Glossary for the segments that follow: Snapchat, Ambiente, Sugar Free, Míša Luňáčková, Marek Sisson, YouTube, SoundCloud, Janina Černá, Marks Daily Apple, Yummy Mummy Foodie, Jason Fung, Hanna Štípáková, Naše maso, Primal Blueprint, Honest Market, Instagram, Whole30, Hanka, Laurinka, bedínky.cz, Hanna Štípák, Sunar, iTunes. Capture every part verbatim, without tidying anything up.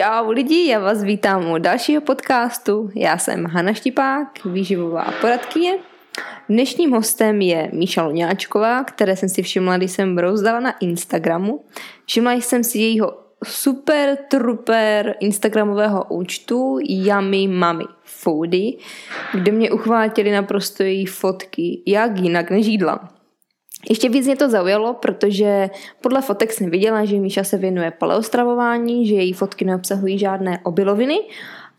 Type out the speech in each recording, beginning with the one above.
Čau lidi, já vás vítám u dalšího podcastu. Já jsem Hanna Štípák, výživová poradkyně. Dnešním hostem je Míša Luňáčková, které jsem si všimla, když jsem rozdala na Instagramu. Všimla jsem si jejího super truper instagramového účtu Yummy Mummy Foodie, kde mě uchvátily naprosto její fotky, jak jinak než jídla. Ještě víc mě to zaujalo, protože podle fotek jsem viděla, že Míša se věnuje paleostravování, že její fotky neobsahují žádné obiloviny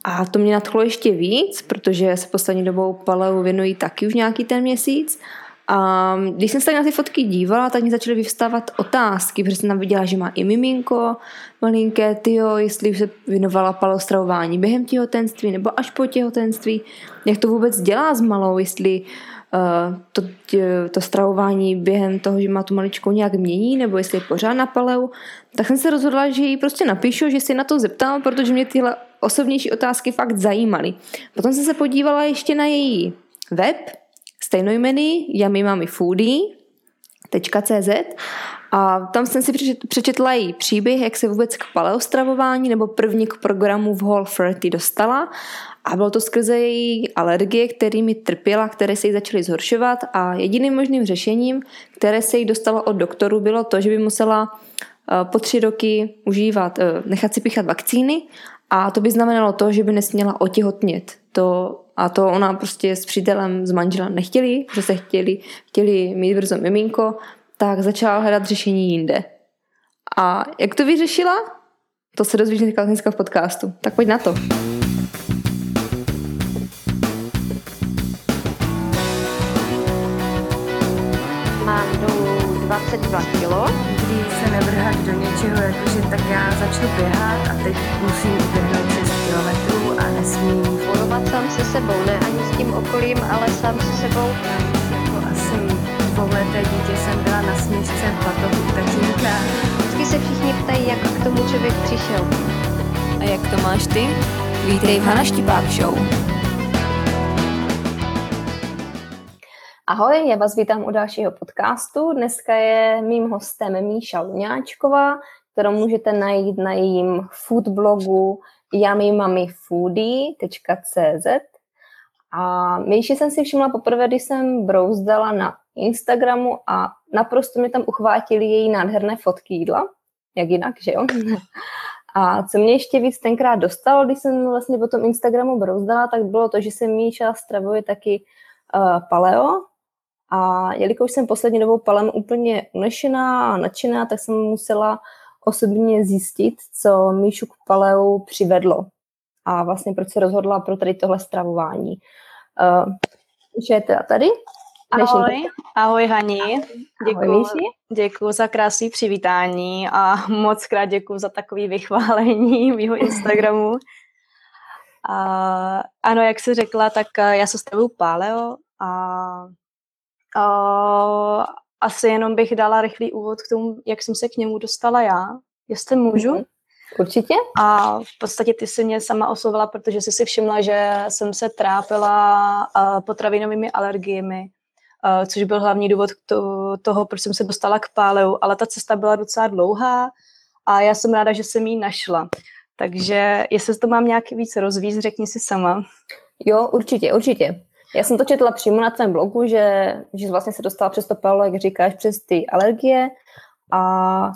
a to mě nadchlo ještě víc, protože se poslední dobou paleu věnují taky už nějaký ten měsíc. A když jsem se na ty fotky dívala, tak mě začaly vyvstávat otázky, protože jsem tam viděla, že má i miminko malinké, tyjo, jestli se věnovala paleostravování během těhotenství nebo až po těhotenství, jak to vůbec dělá s malou, jestli To, to stravování během toho, že má tu maličkou nějak mění, nebo jestli je pořád na paleu, tak jsem se rozhodla, že jí prostě napíšu, že si na to zeptám, protože mě tyhle osobnější otázky fakt zajímaly. Potom jsem se podívala ještě na její web, stejnojmenný yummy mummy foodie tečka cé zet a tam jsem si přečetla její příběh, jak se vůbec k paleostravování nebo první k programu v Whole třicet dostala. A bylo to skrze její alergie, kterými trpěla, které se jí začaly zhoršovat a jediným možným řešením, které se jí dostalo od doktoru, bylo to, že by musela po tři roky užívat, nechat si pichat vakcíny a to by znamenalo to, že by nesměla otěhotnět. To, a to ona prostě s přítelem, s manželem nechtěli, že se chtěli, chtěli mít brzo miminko, tak začala hledat řešení jinde. A jak to vyřešila? To se dozvíš dneska v podcastu. Tak pojď na to. dvacet dva kilo, když se nevrhat do něčeho, jakože tak já začnu běhat a teď musím uběhnout šest kilometrů a nesmím bojovat sám se sebou, ne ani s tím okolím, ale sám se sebou. Jako asi dvouleté dítě jsem byla na směšce v batohu tatínka. Vždycky se všichni ptají, jak k tomu člověk přišel. A jak to máš ty? Vítej v Hanna Štípák Show. Ahoj, já vás vítám u dalšího podcastu. Dneska je mým hostem Míša Luňáčková, kterou můžete najít na jejím food blogu yummy mummy foodie tečka cé zet. A Míši jsem si všimla poprvé, když jsem brouzdala na Instagramu a naprosto mě tam uchvátily její nádherné fotky jídla. Jak jinak, že jo? A co mě ještě víc tenkrát dostalo, když jsem vlastně po tom Instagramu brouzdala, tak bylo to, že se Míša stravuje taky uh, paleo. A jelikož jsem poslední dobou palem úplně unešená a nadšená, tak jsem musela osobně zjistit, co Míšu k paleu přivedlo. A vlastně proč se rozhodla pro tady tohle stravování. Uh, Míša je teda tady. Ahoj, Dneším. Ahoj Hani. Děkuji, děkuji za krásné přivítání a moc krát děkuji za takové vychválení mýho Instagramu. A, ano, jak jsi řekla, tak já se stravuju paleo a Uh, asi jenom bych dala rychlý úvod k tomu, jak jsem se k němu dostala já, jestli můžu. Určitě. A v podstatě ty jsi mě sama oslovila, protože jsi si všimla, že jsem se trápila uh, potravinovými alergiemi, uh, což byl hlavní důvod to, toho, proč jsem se dostala k páleu, ale ta cesta byla docela dlouhá a já jsem ráda, že jsem ji našla. Takže jestli to mám nějak víc rozvíct, řekni si sama. Jo, určitě, určitě. Já jsem to četla přímo na tvém blogu, že, že vlastně se dostala přes to paleo, jak říkáš, přes ty alergie a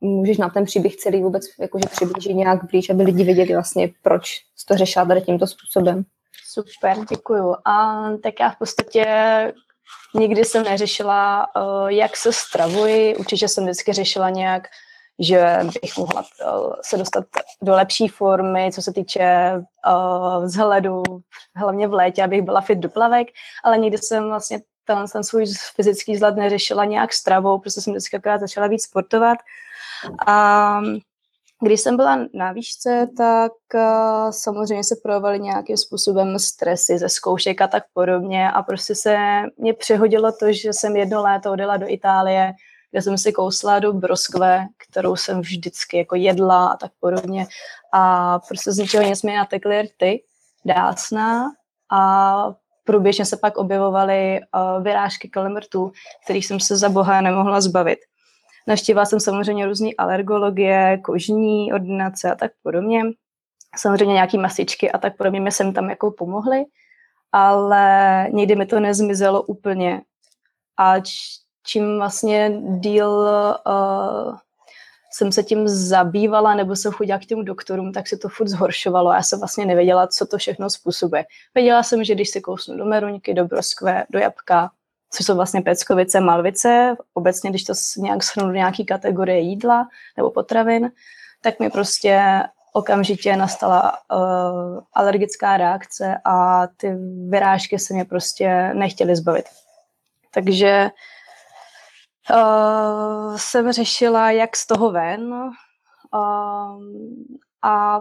můžeš nám ten příběh celý vůbec jakože přiblížit nějak blíž, aby lidi věděli vlastně, proč jsi to řešila tady tímto způsobem. Super, děkuju. A tak já v podstatě nikdy jsem neřešila, jak se stravuji. Určitě jsem vždycky řešila nějak, že bych mohla se dostat do lepší formy, co se týče uh, vzhledu, hlavně v létě, abych byla fit do plavek, ale nikdy jsem vlastně ten, ten svůj fyzický vzhled neřešila nějak stravou, protože jsem vždycky akorát začala víc sportovat. A když jsem byla na výšce, tak uh, samozřejmě se projevovaly nějakým způsobem stresy ze zkoušek a tak podobně a prostě se mě přehodilo to, že jsem jedno léto odjela do Itálie, kde jsem si kousla do broskve, kterou jsem vždycky jako jedla a tak podobně. A prostě z ničeho nic mi natekly rty, dásna a průběžně se pak objevovaly uh, vyrážky kolem rtů, kterých jsem se za boha nemohla zbavit. Navštívila jsem samozřejmě různé alergologie, kožní ordinace a tak podobně. Samozřejmě nějaký masičky a tak podobně mi sem tam jako pomohly, ale někdy mi to nezmizelo úplně. A čím vlastně díl uh, jsem se tím zabývala, nebo jsem chodila k těm doktorům, tak se to furt zhoršovalo a já jsem vlastně nevěděla, co to všechno způsobuje. Věděla jsem, že když si kousnu do meruňky, do broskve, do jabka, což jsou vlastně peckovice, malvice, obecně když to nějak shrnu do nějaké kategorie jídla nebo potravin, tak mi prostě okamžitě nastala uh, alergická reakce a ty vyrážky se mě prostě nechtěly zbavit. Takže uh, jsem řešila, jak z toho ven uh, a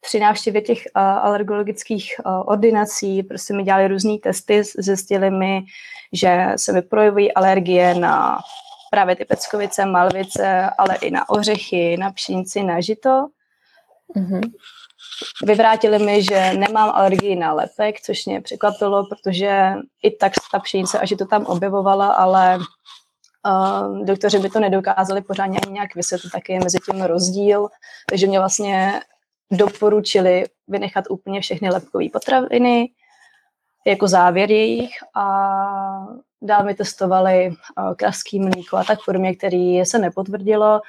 při návštěvě těch uh, alergologických uh, ordinací prostě mi dělali různý testy, zjistili mi, že se mi projevují alergie na právě ty peckovice, malvice, ale i na ořechy, na pšenici, na žito. Mm-hmm. Vyvrátili mi, že nemám alergii na lepek, což mě překvapilo, protože i tak ta pšenice a žito tam objevovala, ale uh, doktoři by to nedokázali pořádně ani nějak vysvětlit, taky je mezi tím rozdíl, takže mě vlastně doporučili vynechat úplně všechny lepkové potraviny jako závěr jejich a dál mi testovali uh, kravský mlíko a tak podobně, který se nepotvrdilo,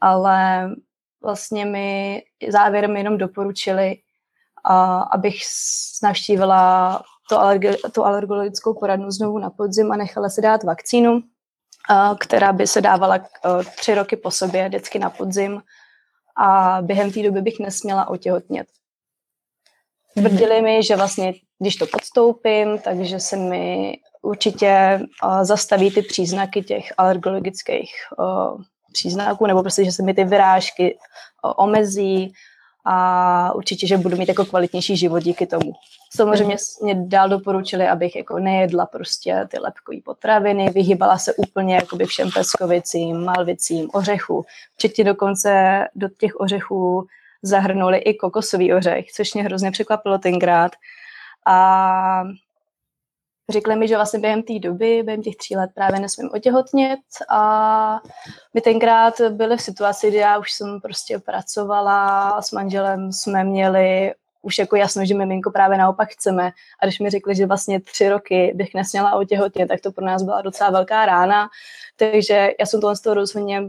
ale vlastně mi závěrem jenom doporučili, a, abych navštívila tu alergi- alergologickou poradnu znovu na podzim a nechala se dát vakcínu, a, která by se dávala k, a, tři roky po sobě, vždycky na podzim. A během té doby bych nesměla otěhotnět. Tvrdili mi, že vlastně, když to podstoupím, takže se mi určitě a, zastaví ty příznaky těch alergologických a, příznaků, nebo prostě, že se mi ty vyrážky omezí a určitě, že budu mít jako kvalitnější život díky tomu. Samozřejmě mě dál doporučili, abych jako nejedla prostě ty lepkové potraviny, vyhýbala se úplně jakoby všem peckovicím, malvicím, ořechu. Včetně dokonce do těch ořechů zahrnuli i kokosový ořech, což mě hrozně překvapilo tenkrát. A řekli mi, že vlastně během té doby, během těch tří let právě nesmím otěhotnět a my tenkrát byli v situaci, kdy já už jsem prostě pracovala s manželem, jsme měli už jako jasno, že miminko právě naopak chceme a když mi řekli, že vlastně tři roky bych nesměla otěhotnět, tak to pro nás byla docela velká rána, takže já jsem tohle z toho rozhodně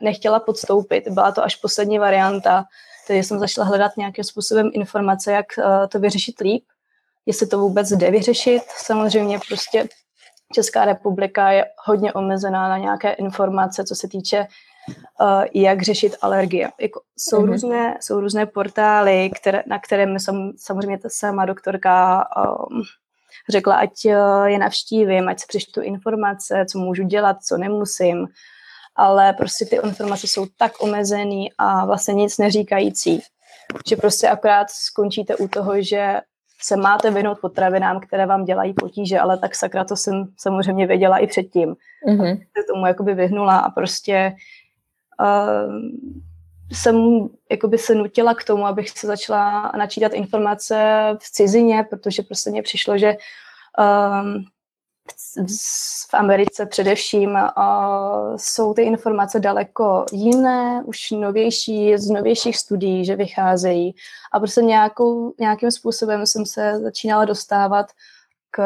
nechtěla podstoupit, byla to až poslední varianta, takže jsem začala hledat nějakým způsobem informace, jak to vyřešit líp. Jestli to vůbec jde vyřešit. Samozřejmě prostě Česká republika je hodně omezená na nějaké informace, co se týče, uh, jak řešit alergie. Jako jsou, mm-hmm. různé, jsou různé portály, které, na které mi sam, samozřejmě ta sama doktorka um, řekla, ať uh, je navštívím, ať si přečtu informace, co můžu dělat, co nemusím, ale prostě ty informace jsou tak omezený a vlastně nic neříkající, že prostě akorát skončíte u toho, že se máte vyhnout potravinám, které vám dělají potíže, ale tak sakra to jsem samozřejmě věděla i předtím. Mm-hmm. Se tomu jakoby vyhnula a prostě uh, jsem jakoby se nutila k tomu, abych se začala načítat informace v cizině, protože prostě mně přišlo, že uh, v Americe především uh, jsou ty informace daleko jiné, už novější, z novějších studií, že vycházejí. A prostě nějakou, nějakým způsobem jsem se začínala dostávat k,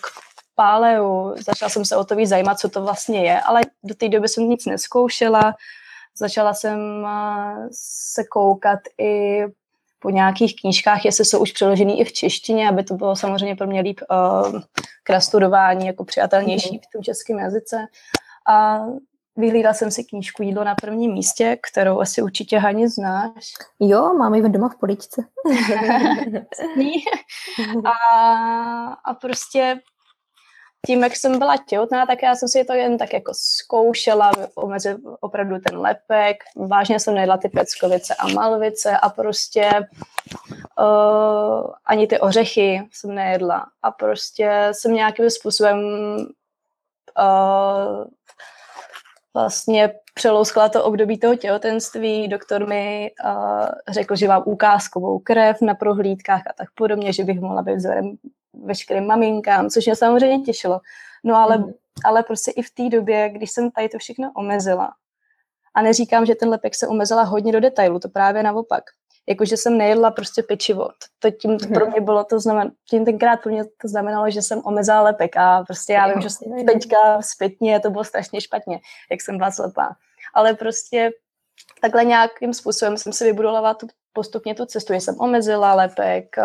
k paleu. Začala jsem se o to víc zajímat, co to vlastně je, ale do té doby jsem nic neskoušela. Začala jsem se koukat i po nějakých knížkách, jestli jsou už přeložený i v češtině, aby to bylo samozřejmě pro mě líp uh, k nastudování, jako přijatelnější mm. v tom českém jazyce. A vyhlídla jsem si knížku Jídlo na prvním místě, kterou asi určitě, Hani, znáš. Jo, máme ji doma v poličce. a, a prostě tím, jak jsem byla těhotná, tak já jsem si to jen tak jako zkoušela, omezit opravdu ten lepek, vážně jsem nejedla ty peckovice a malvice a prostě uh, ani ty ořechy jsem nejedla. A prostě jsem nějakým způsobem uh, vlastně přelouskla to období toho těhotenství. Doktor mi uh, řekl, že mám ukázkovou krev na prohlídkách a tak podobně, že bych mohla být vzorem veškerým maminkám, což mě samozřejmě těšilo. No ale ale prostě i v té době, když jsem tady to všechno omezila, a neříkám, že ten lepek se omezila hodně do detailu, to právě naopak. Jakože jsem nejedla prostě pečivo. To tím to pro mě bylo, to znamenalo, tím tenkrát pro mě to znamenalo, že jsem omezila lepek a prostě já vím, že teďka zpětně to bylo strašně špatně, jak jsem byla slepá. Ale prostě takhle nějakým způsobem jsem si vybudovala tu, postupně tu cestu, že jsem omezila lepek,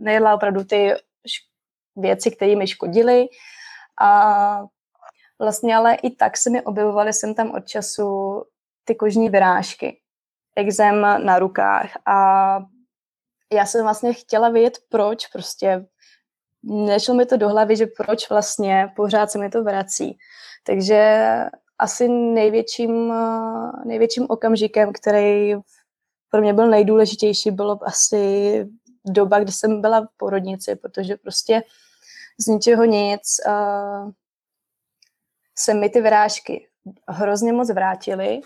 nejedla opravdu ty věci, které mi škodily a vlastně ale i tak se mi objevovaly jsem tam od času ty kožní vyrážky, exém na rukách a já jsem vlastně chtěla vědět, proč prostě nešlo mi to do hlavy, že proč vlastně pořád se mi to vrací. Takže asi největším, největším okamžikem, který pro mě byl nejdůležitější, bylo asi doba, kdy jsem byla v porodnici, protože prostě z ničeho nic uh, se mi ty vyrážky hrozně moc vrátily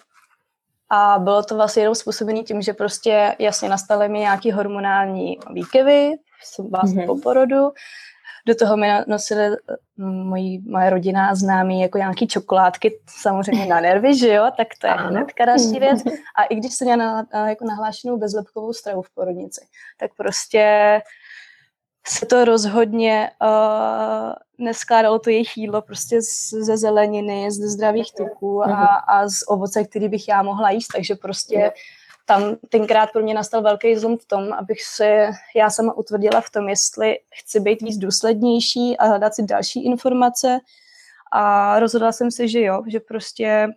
a bylo to vlastně jenom způsobené tím, že prostě jasně nastaly mi nějaké hormonální výkyvy, jsem byla mm-hmm. po porodu, do toho mi nosili moji, moje rodina známí jako nějaký čokoládky, samozřejmě na nervy, že jo, tak to je hnedka další věc. A i když jsem měla na, jako nahlášenou bezlepkovou stravu v porodnici, tak prostě se to rozhodně uh, neskládalo to jejich jídlo prostě z, ze zeleniny, ze zdravých tuků a, a z ovoce, který bych já mohla jíst, takže prostě tam tenkrát pro mě nastal velký zlom v tom, abych se já sama utvrdila v tom, jestli chci být víc důslednější a hledat si další informace. A rozhodla jsem se, že jo, že prostě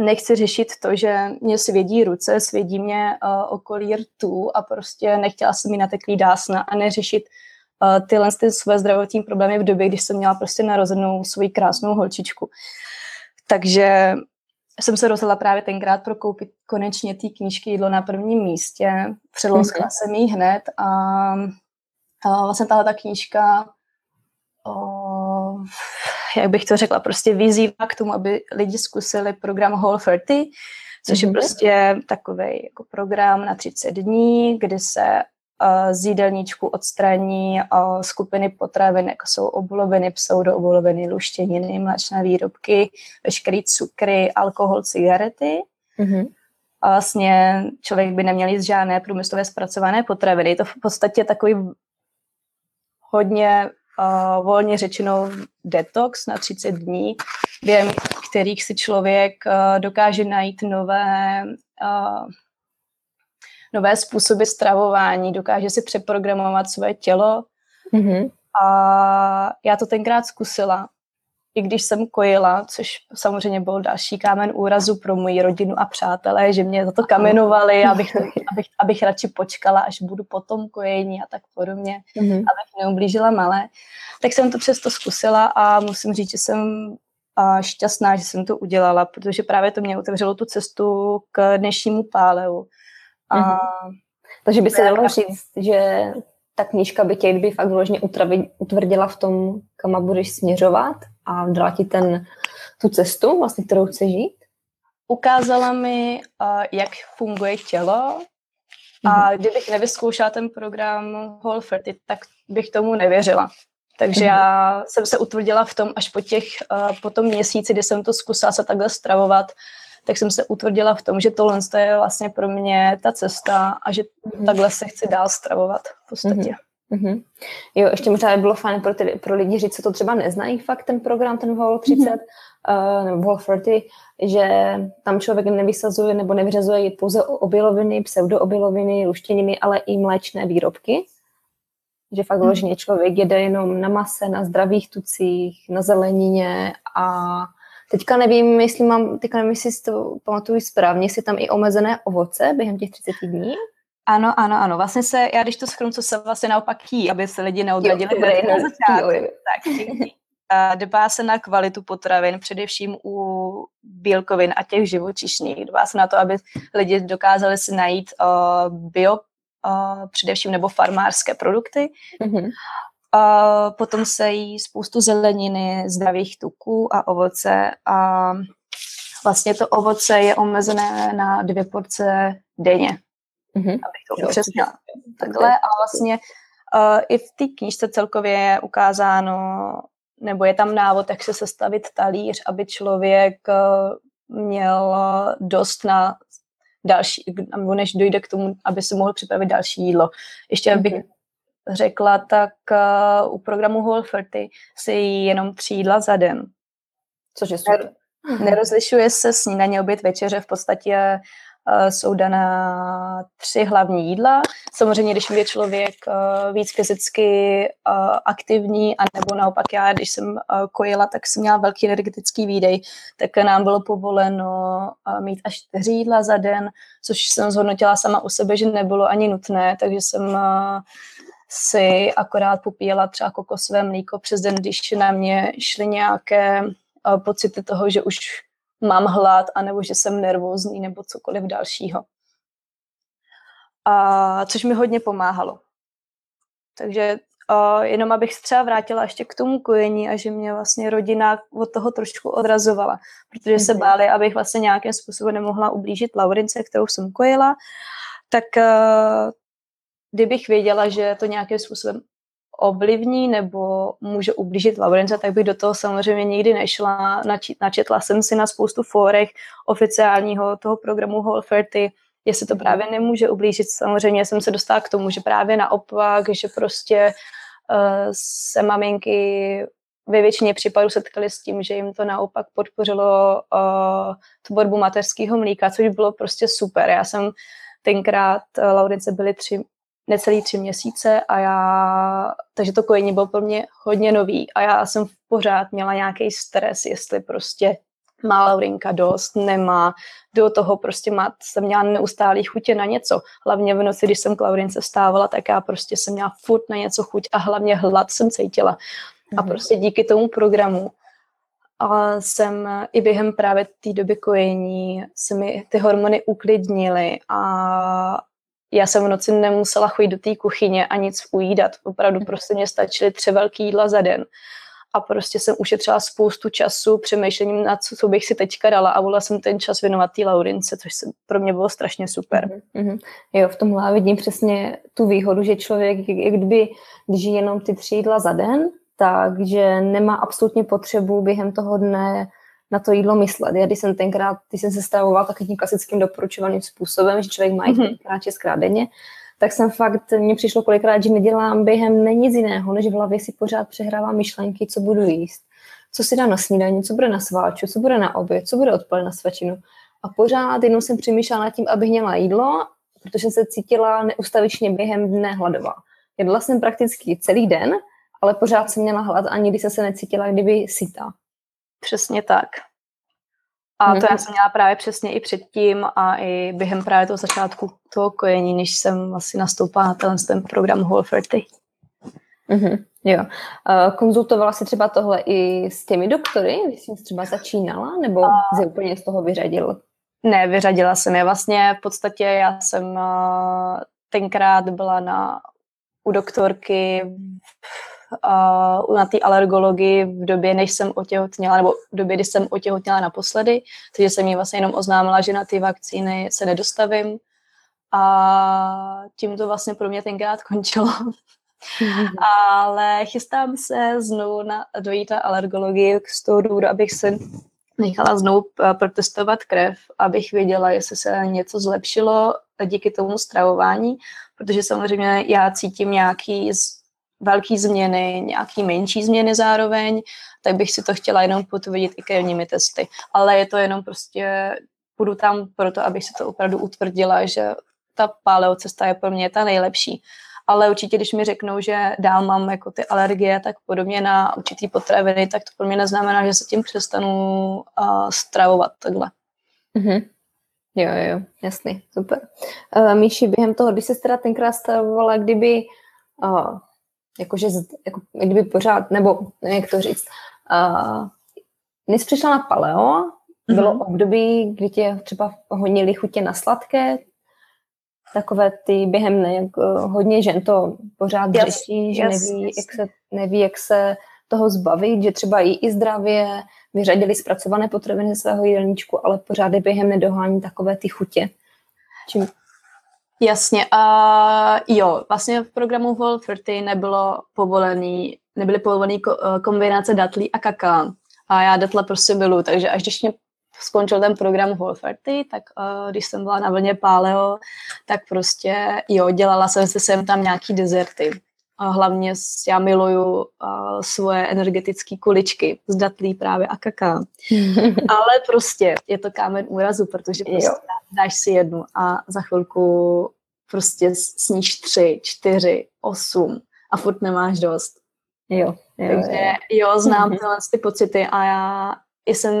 nechci řešit to, že mě svědí ruce, svědí mě uh, okolí rtů a prostě nechtěla jsem mít nateklý dásna a neřešit uh, tyhle ty své zdravotní problémy v době, když jsem měla prostě narozenou svoji krásnou holčičku. Takže jsem se rozhodla právě tenkrát pro koupit konečně ty knížky Jídlo na prvním místě. Přelouskla mm-hmm. jsem ji hned a, a vlastně tahle ta knížka, o, jak bych to řekla, prostě vyzývá k tomu, aby lidi zkusili program Whole třicet, což mm-hmm. je prostě takovej jako program na třicet dní, kdy se uh, z jídelníčku odstraní uh, skupiny potravin, jako jsou obloviny, pseudooboloviny, luštěniny, mléčné výrobky, veškerý cukry, alkohol, cigarety. Mm-hmm. A vlastně člověk by neměl jíst žádné průmyslově zpracované potraviny. Je to v podstatě takový hodně uh, volně řečeno detox na třicet dní, během kterých si člověk uh, dokáže najít nové uh, nové způsoby stravování, dokáže si přeprogramovat své tělo. Mm-hmm. A já to tenkrát zkusila, i když jsem kojila, což samozřejmě byl další kámen úrazu pro moji rodinu a přátelé, že mě za to kamenovali, abych, abych, abych radši počkala, až budu po tom kojení a tak podobně, mm-hmm. abych neublížila malé. Tak jsem to přesto zkusila a musím říct, že jsem šťastná, že jsem to udělala, protože právě to mě otevřelo tu cestu k dnešnímu páleu. A takže by se dalo říct, že ta knížka by tě by fakt vložně utvrdila v tom, kam budeš směřovat a dala ti ten, tu cestu, vlastně, kterou chceš žít? Ukázala mi, jak funguje tělo a kdybych nevyzkoušela ten program Whole třicet, tak bych tomu nevěřila. Takže já jsem se utvrdila v tom, až po, těch, po tom měsíci, kdy jsem to zkusila se takhle stravovat, tak jsem se utvrdila v tom, že tohle je vlastně pro mě ta cesta a že mm-hmm. takhle se chci dál stravovat v podstatě. Mm-hmm. Jo, ještě možná by bylo fajn pro, ty, pro lidi říct, co to třeba neznají fakt ten program, ten Whole třicet, mm-hmm. uh, nebo Whole třicet, že tam člověk nevysazuje nebo nevyřazuje pouze obiloviny, pseudoobiloviny, luštěniny, ale i mléčné výrobky. Že fakt vloženě mm-hmm. člověk jede jenom na mase, na zdravých tucích, na zelenině a teďka nevím, jestli mám, teďka nevím, jestli to pamatuju správně, jestli tam i omezené ovoce během těch třicet dní. Ano, ano, ano. Vlastně se, já když to schrnu, co se vlastně naopak jí, aby se lidi neodradili. Jo, dobré, na začátku. Tak, dbá se na kvalitu potravin, především u bílkovin a těch živočišných. Dbá se na to, aby lidi dokázali si najít uh, bio, uh, především nebo farmářské produkty. Mm-hmm. A potom se jí spoustu zeleniny, zdravých tuků a ovoce a vlastně to ovoce je omezené na dvě porce denně, mm-hmm. abych to upřesnila. Takhle a vlastně uh, i v té knížce celkově je ukázáno, nebo je tam návod, jak se sestavit talíř, aby člověk měl dost na další, nebo než dojde k tomu, aby si mohl připravit další jídlo. Ještě mm-hmm. bych řekla, tak uh, u programu Whole třicet si jí jenom tři jídla za den. Což je super. Ner- nerozlišuje se snídaně, oběd, večeře, v podstatě uh, jsou daná tři hlavní jídla. Samozřejmě, když je člověk uh, víc fyzicky uh, aktivní, anebo naopak já, když jsem uh, kojila, tak jsem měla velký energetický výdej, tak nám bylo povoleno uh, mít až čtyři jídla za den, což jsem zhodnotila sama u sebe, že nebylo ani nutné, takže jsem uh, si akorát popíjela třeba kokosové mlíko přes den, když na mě šly nějaké uh, pocity toho, že už mám hlad, anebo že jsem nervózní, nebo cokoliv dalšího. Uh, což mi hodně pomáhalo. Takže uh, jenom abych se třeba vrátila ještě k tomu kojení a že mě vlastně rodina od toho trošku odrazovala, protože mm-hmm. se báli, abych vlastně nějakým způsobem nemohla ublížit Laurince, kterou jsem kojila, tak uh, kdybych věděla, že to nějakým způsobem ovlivní nebo může ublížit Laurince, tak bych do toho samozřejmě nikdy nešla. Načetla jsem si na spoustu fórech oficiálního toho programu Whole třicet, jestli to právě nemůže ublížit. Samozřejmě jsem se dostala k tomu, že právě naopak, že prostě uh, se maminky ve většině případů setkaly s tím, že jim to naopak podpořilo uh, tvorbu mateřského mlíka, což bylo prostě super. Já jsem tenkrát, uh, Laurince byly tři necelý tři měsíce a já, takže to kojení bylo pro mě hodně nový a já jsem pořád měla nějaký stres, jestli prostě má Laurinka dost, nemá, do toho prostě má, jsem měla neustálý chutě na něco, hlavně v noci, když jsem k Laurince vstávala, tak já prostě jsem měla furt na něco chuť a hlavně hlad jsem cítila a prostě díky tomu programu a jsem i během právě té doby kojení se mi ty hormony uklidnily a já jsem v noci nemusela chodit do té kuchyně a nic ujídat. Opravdu prostě mě stačily tři velký jídla za den. A prostě jsem ušetřila spoustu času přemýšlením, na co, co bych si teďka dala a volala jsem ten čas věnovat té Laurince, což se, pro mě bylo strašně super. Mm-hmm. Jo, v tomhle vidím přesně tu výhodu, že člověk, kdyby, když je jenom ty tři jídla za den, takže nemá absolutně potřebu během toho dne na to jídlo myslet. Já když jsem tenkrát, když jsem se stravovala takovým klasickým doporučovaným způsobem, že člověk má jít tenkrát šestkrát denně, tak jsem fakt, mně přišlo kolikrát, že nedělám během ne nic jiného, než v hlavě si pořád přehrávám myšlenky, co budu jíst, co si dám na snídaní, co bude na sváču, co bude na oběd, co bude odpoledne na svačinu. A pořád jenom jsem přemýšlela nad tím, abych měla jídlo, protože jsem se cítila neustavičně během dne hladová. Jedla jsem prakticky celý den, ale pořád jsem měla hlad, ani když jsem se necítila, kdyby sytá. Přesně tak. A to já jsem měla právě přesně i předtím a i během právě toho začátku toho kojení, než jsem asi nastoupila na ten program Whole třicet. Mm-hmm, jo. Uh, konzultovala jsi třeba tohle i s těmi doktory? Když jsi třeba začínala? Nebo uh, jsi úplně z toho vyřadila? Ne, vyřadila jsem je. Vlastně v podstatě já jsem uh, tenkrát byla na, u doktorky Uh, na té alergologii v době, než jsem otěhotněla, nebo v době, kdy jsem otěhotněla naposledy, takže jsem jí vlastně jenom oznámila, že na ty vakcíny se nedostavím a tím to vlastně pro mě tenkrát končilo. Mm-hmm. Ale chystám se znovu na, dojít na alergologii z toho důvodu, abych se nechala znovu protestovat krev, abych věděla, jestli se něco zlepšilo díky tomu stravování, protože samozřejmě já cítím nějaký z, velké změny, nějaké menší změny zároveň, tak bych si to chtěla jenom potvrdit i krevními testy. Ale je to jenom prostě, budu tam proto, abych si to opravdu utvrdila, že ta paleo cesta je pro mě ta nejlepší. Ale určitě, když mi řeknou, že dál mám jako ty alergie, tak podobně na určitý potraviny, tak to pro mě neznamená, že se tím přestanu uh, stravovat takhle. Mm-hmm. Jo, jo, jasný, super. Uh, Míši, během toho, když jsi teda tenkrát stravovala, kdyby... Uh, Jakože, jako, kdyby pořád, nebo nevím, jak to říct, uh, než přišla na paleo, bylo mm-hmm. období, kdy tě třeba honily chutě na sladké, takové ty během ne, jak, uh, hodně žen to pořád yes, řeší, že yes, neví, yes. Jak se, neví, jak se toho zbavit, že třeba jí i zdravě, vyřadili zpracované potraviny ze svého jídelníčku, ale pořád je během nedohání takové ty chutě. Čím... Jasně, a uh, jo, vlastně v programu Whole třicet nebylo povolený nebyly povolený kombinace datlí a kaká. A já datla prostě miluju, takže až když mě skončil ten program Whole třicet, tak uh, když jsem byla na vlně paleo, tak prostě jo, dělala jsem se sem tam nějaký dezerty. A hlavně já miluju uh, svoje energetické kuličky z datlí právě a kaká. Ale prostě je to kámen úrazu, protože prostě dáš si jednu a za chvilku prostě sníš tři, čtyři, osm a furt nemáš dost. Jo, jo, takže jo, jo znám tyhle ty pocity a já jsem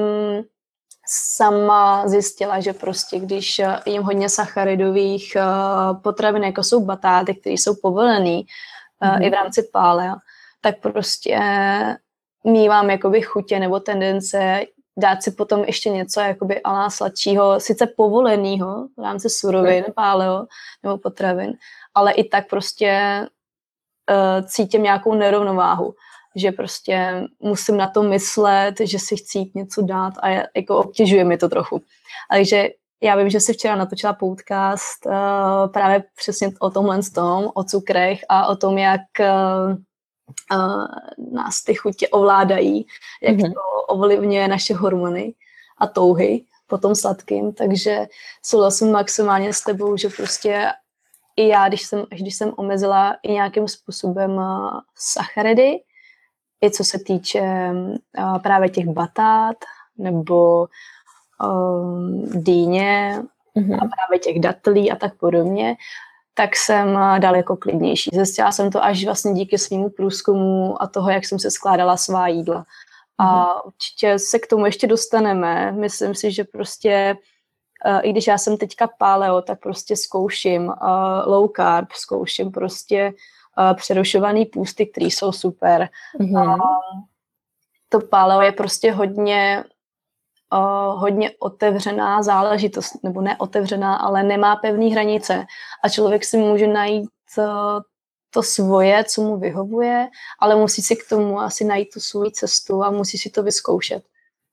sama zjistila, že prostě když jím hodně sacharidových potravin, jako jsou batáty, které jsou povolený mm-hmm. i v rámci pále, tak prostě mívám jakoby chutě nebo tendence dát si potom ještě něco jakoby alá sladšího, sice povolenýho v rámci surovin, mm-hmm. páleo nebo potravin, ale i tak prostě cítím nějakou nerovnováhu, že prostě musím na to myslet, že si chci něco dát a jako obtěžuje mi to trochu. Takže já vím, že si včera natočila podcast uh, právě přesně o tomhle tom, o cukrech a o tom, jak uh, uh, nás ty chutě ovládají, jak mm-hmm. to ovlivňuje naše hormony a touhy po tom sladkým, takže souhlasím maximálně s tebou, že prostě i já, když jsem, když jsem omezila i nějakým způsobem sacharidy, i co se týče právě těch batát nebo um, dýně mm-hmm. a právě těch datlí a tak podobně, tak jsem daleko klidnější. Zjistila jsem to až vlastně díky svýmu průzkumu a toho, jak jsem se skládala svá jídla. Mm-hmm. A určitě se k tomu ještě dostaneme. Myslím si, že prostě i když já jsem teďka paleo, tak prostě zkouším uh, low carb, zkouším prostě uh, přerušovaný půsty, které jsou super. Mm-hmm. Uh, to paleo je prostě hodně, uh, hodně otevřená záležitost, nebo ne otevřená, ale nemá pevné hranice. A člověk si může najít uh, to svoje, co mu vyhovuje, ale musí si k tomu asi najít tu svou cestu a musí si to vyzkoušet.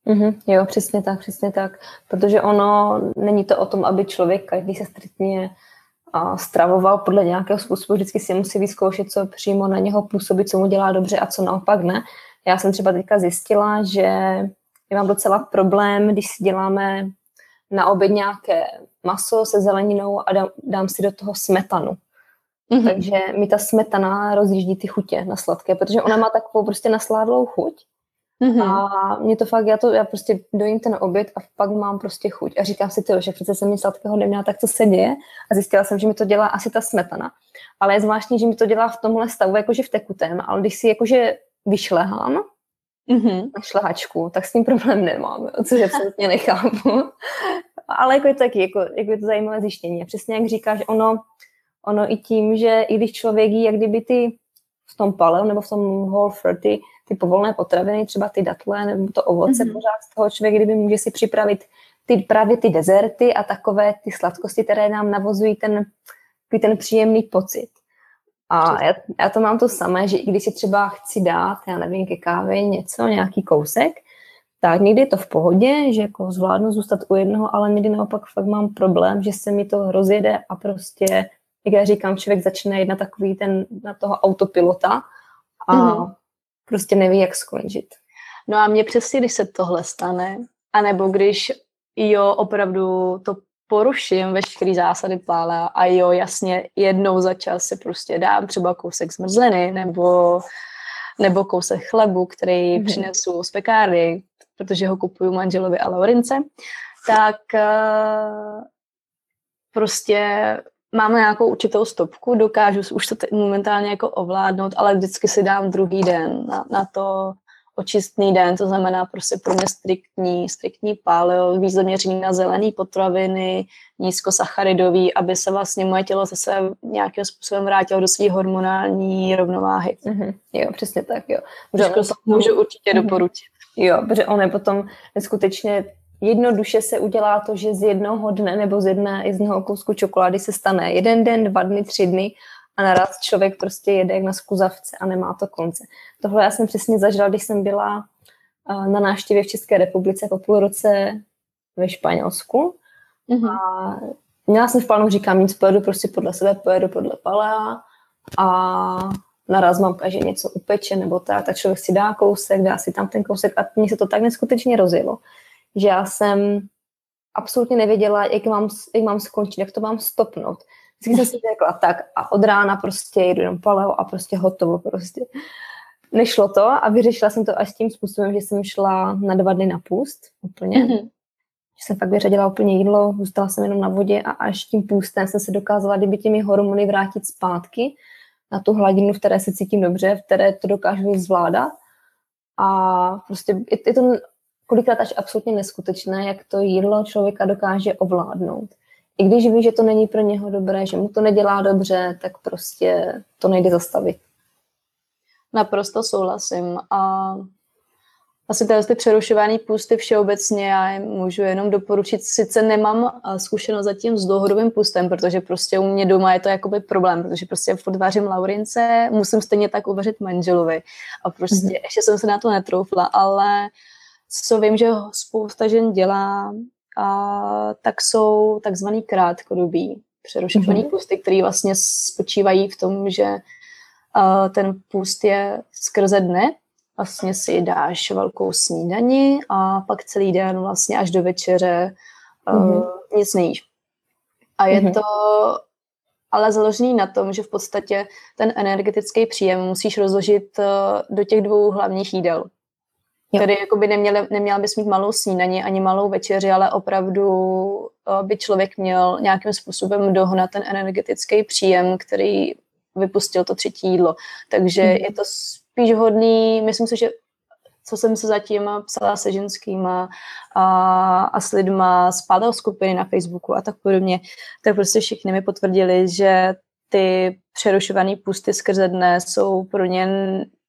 Mm-hmm, jo, přesně tak, přesně tak, protože ono není to o tom, aby člověk každý se striktně uh, stravoval podle nějakého způsobu, vždycky si musí vyzkoušet, co přímo na něho působí, co mu dělá dobře a co naopak ne. Já jsem třeba teďka zjistila, že já mám docela problém, když si děláme na oběd nějaké maso se zeleninou a dám, dám si do toho smetanu. Mm-hmm. Takže mi ta smetana rozjíždí ty chutě na sladké, protože ona má takovou prostě nasládlou chuť. Mm-hmm. A mě to fakt, já to, já prostě dojím ten oběd a pak mám prostě chuť a říkám si, tyjo, že přece jsem nic sladkého neměla, tak co se děje, a zjistila jsem, že mi to dělá asi ta smetana, ale je zvláštní, že mi to dělá v tomhle stavu jakože v tekutém, ale když si jakože vyšlehám mm-hmm. na šlehačku, tak s tím problém nemám, což absolutně nechápu. Ale jako je to taky, jako, jako je to zajímavé zjištění, přesně jak říkáš, ono, ono i tím, že i když člověk jí, jak kdyby ty v tom paleu nebo v tom Whole třicet ty povolné potraviny, třeba ty datle nebo to ovoce, mm-hmm. pořád z toho člověk kdyby může si připravit ty, právě ty dezerty a takové ty sladkosti, které nám navozují ten, ten příjemný pocit. A já, já to mám to samé, že i když si třeba chci dát, já nevím, ke kávě něco, nějaký kousek, tak někdy je to v pohodě, že jako zvládnu zůstat u jednoho, ale někdy naopak fakt mám problém, že se mi to rozjede a prostě, jak já říkám, člověk začne jít na takový ten, na toho autopilota a mm-hmm. prostě neví, jak skončit. No a mě přesně, když se tohle stane, anebo když jo, opravdu to poruším veškerý zásady plána a jo, jasně, jednou za čas si prostě dám třeba kousek zmrzliny nebo, nebo kousek chlebu, který mm-hmm. přinesu z pekárny, protože ho kupuju manželovi a Laurince, tak uh, prostě mám nějakou určitou stopku, dokážu už to momentálně jako ovládnout, ale vždycky si dám druhý den na, na to očistný den, to znamená prostě pro mě striktní, striktní paleo, víc zaměřený na zelené potraviny, nízkosacharidový, aby se vlastně moje tělo zase nějakým způsobem vrátilo do své hormonální rovnováhy. Mm-hmm. Jo, přesně tak, jo. To můžu určitě mm-hmm. doporučit. Jo, protože on je potom neskutečně jednoduše se udělá to, že z jednoho dne nebo z, jedné, z jednoho kousku čokolády se stane jeden den, dva dny, tři dny a naraz člověk prostě jede jak na skuzavce a nemá to konce. Tohle já jsem přesně zažila, když jsem byla na návštěvě v České republice po půl roce ve Španělsku. Mm-hmm. A měla jsem v plánu, říkám, nic, pojedu prostě podle sebe, pojedu podle palea a naraz mamka, že něco upeče nebo tak, tak člověk si dá kousek, dá si tam ten kousek a mně se to tak neskutečně rozjelo, že já jsem absolutně nevěděla, jak mám, jak mám skončit, jak to mám stopnout. Vždycky jsem si řekla tak a od rána prostě jdu jenom paleo a prostě hotovo prostě. Nešlo to a vyřešila jsem to až tím způsobem, že jsem šla na dva dny na půst úplně. Mm-hmm. Že jsem fakt vyřadila úplně jídlo, zůstala jsem jenom na vodě a až tím půstem jsem se dokázala, kdyby těmi hormony vrátit zpátky na tu hladinu, v které se cítím dobře, v které to dokážu zvládat. A prostě je to kolikrát až absolutně neskutečné, jak to jídlo člověka dokáže ovládnout. I když ví, že to není pro něho dobré, že mu to nedělá dobře, tak prostě to nejde zastavit. Naprosto souhlasím. A asi tyhle ty přerušované půsty všeobecně já můžu jenom doporučit. Sice nemám zkušenost zatím s dlouhodobým půstem, protože prostě u mě doma je to jakoby problém, protože prostě podvařím Laurince, musím stejně tak uvařit manželovi. A prostě mm-hmm. ještě jsem se na to netroufla, ale co vím, že spousta žen dělá, a tak jsou takzvaný krátkodobý přerušovaný mm-hmm. půsty, které vlastně spočívají v tom, že ten půst je skrze dne. Vlastně si dáš velkou snídani a pak celý den vlastně až do večeře mm-hmm. uh, nic nejíš. A je mm-hmm. to ale založený na tom, že v podstatě ten energetický příjem musíš rozložit uh, do těch dvou hlavních jídel. Jo. Tedy jakoby neměla, neměla bys mít malou snídani ani malou večeři, ale opravdu uh, by člověk měl nějakým způsobem dohnat ten energetický příjem, který vypustil to třetí jídlo. Takže mm-hmm. je to spíš hodný, myslím si, že co jsem se zatím psala se ženskýma a, a s lidma z pádal skupiny na Facebooku a tak podobně, tak prostě všichni mi potvrdili, že ty přerušované půsty skrze dne jsou pro ně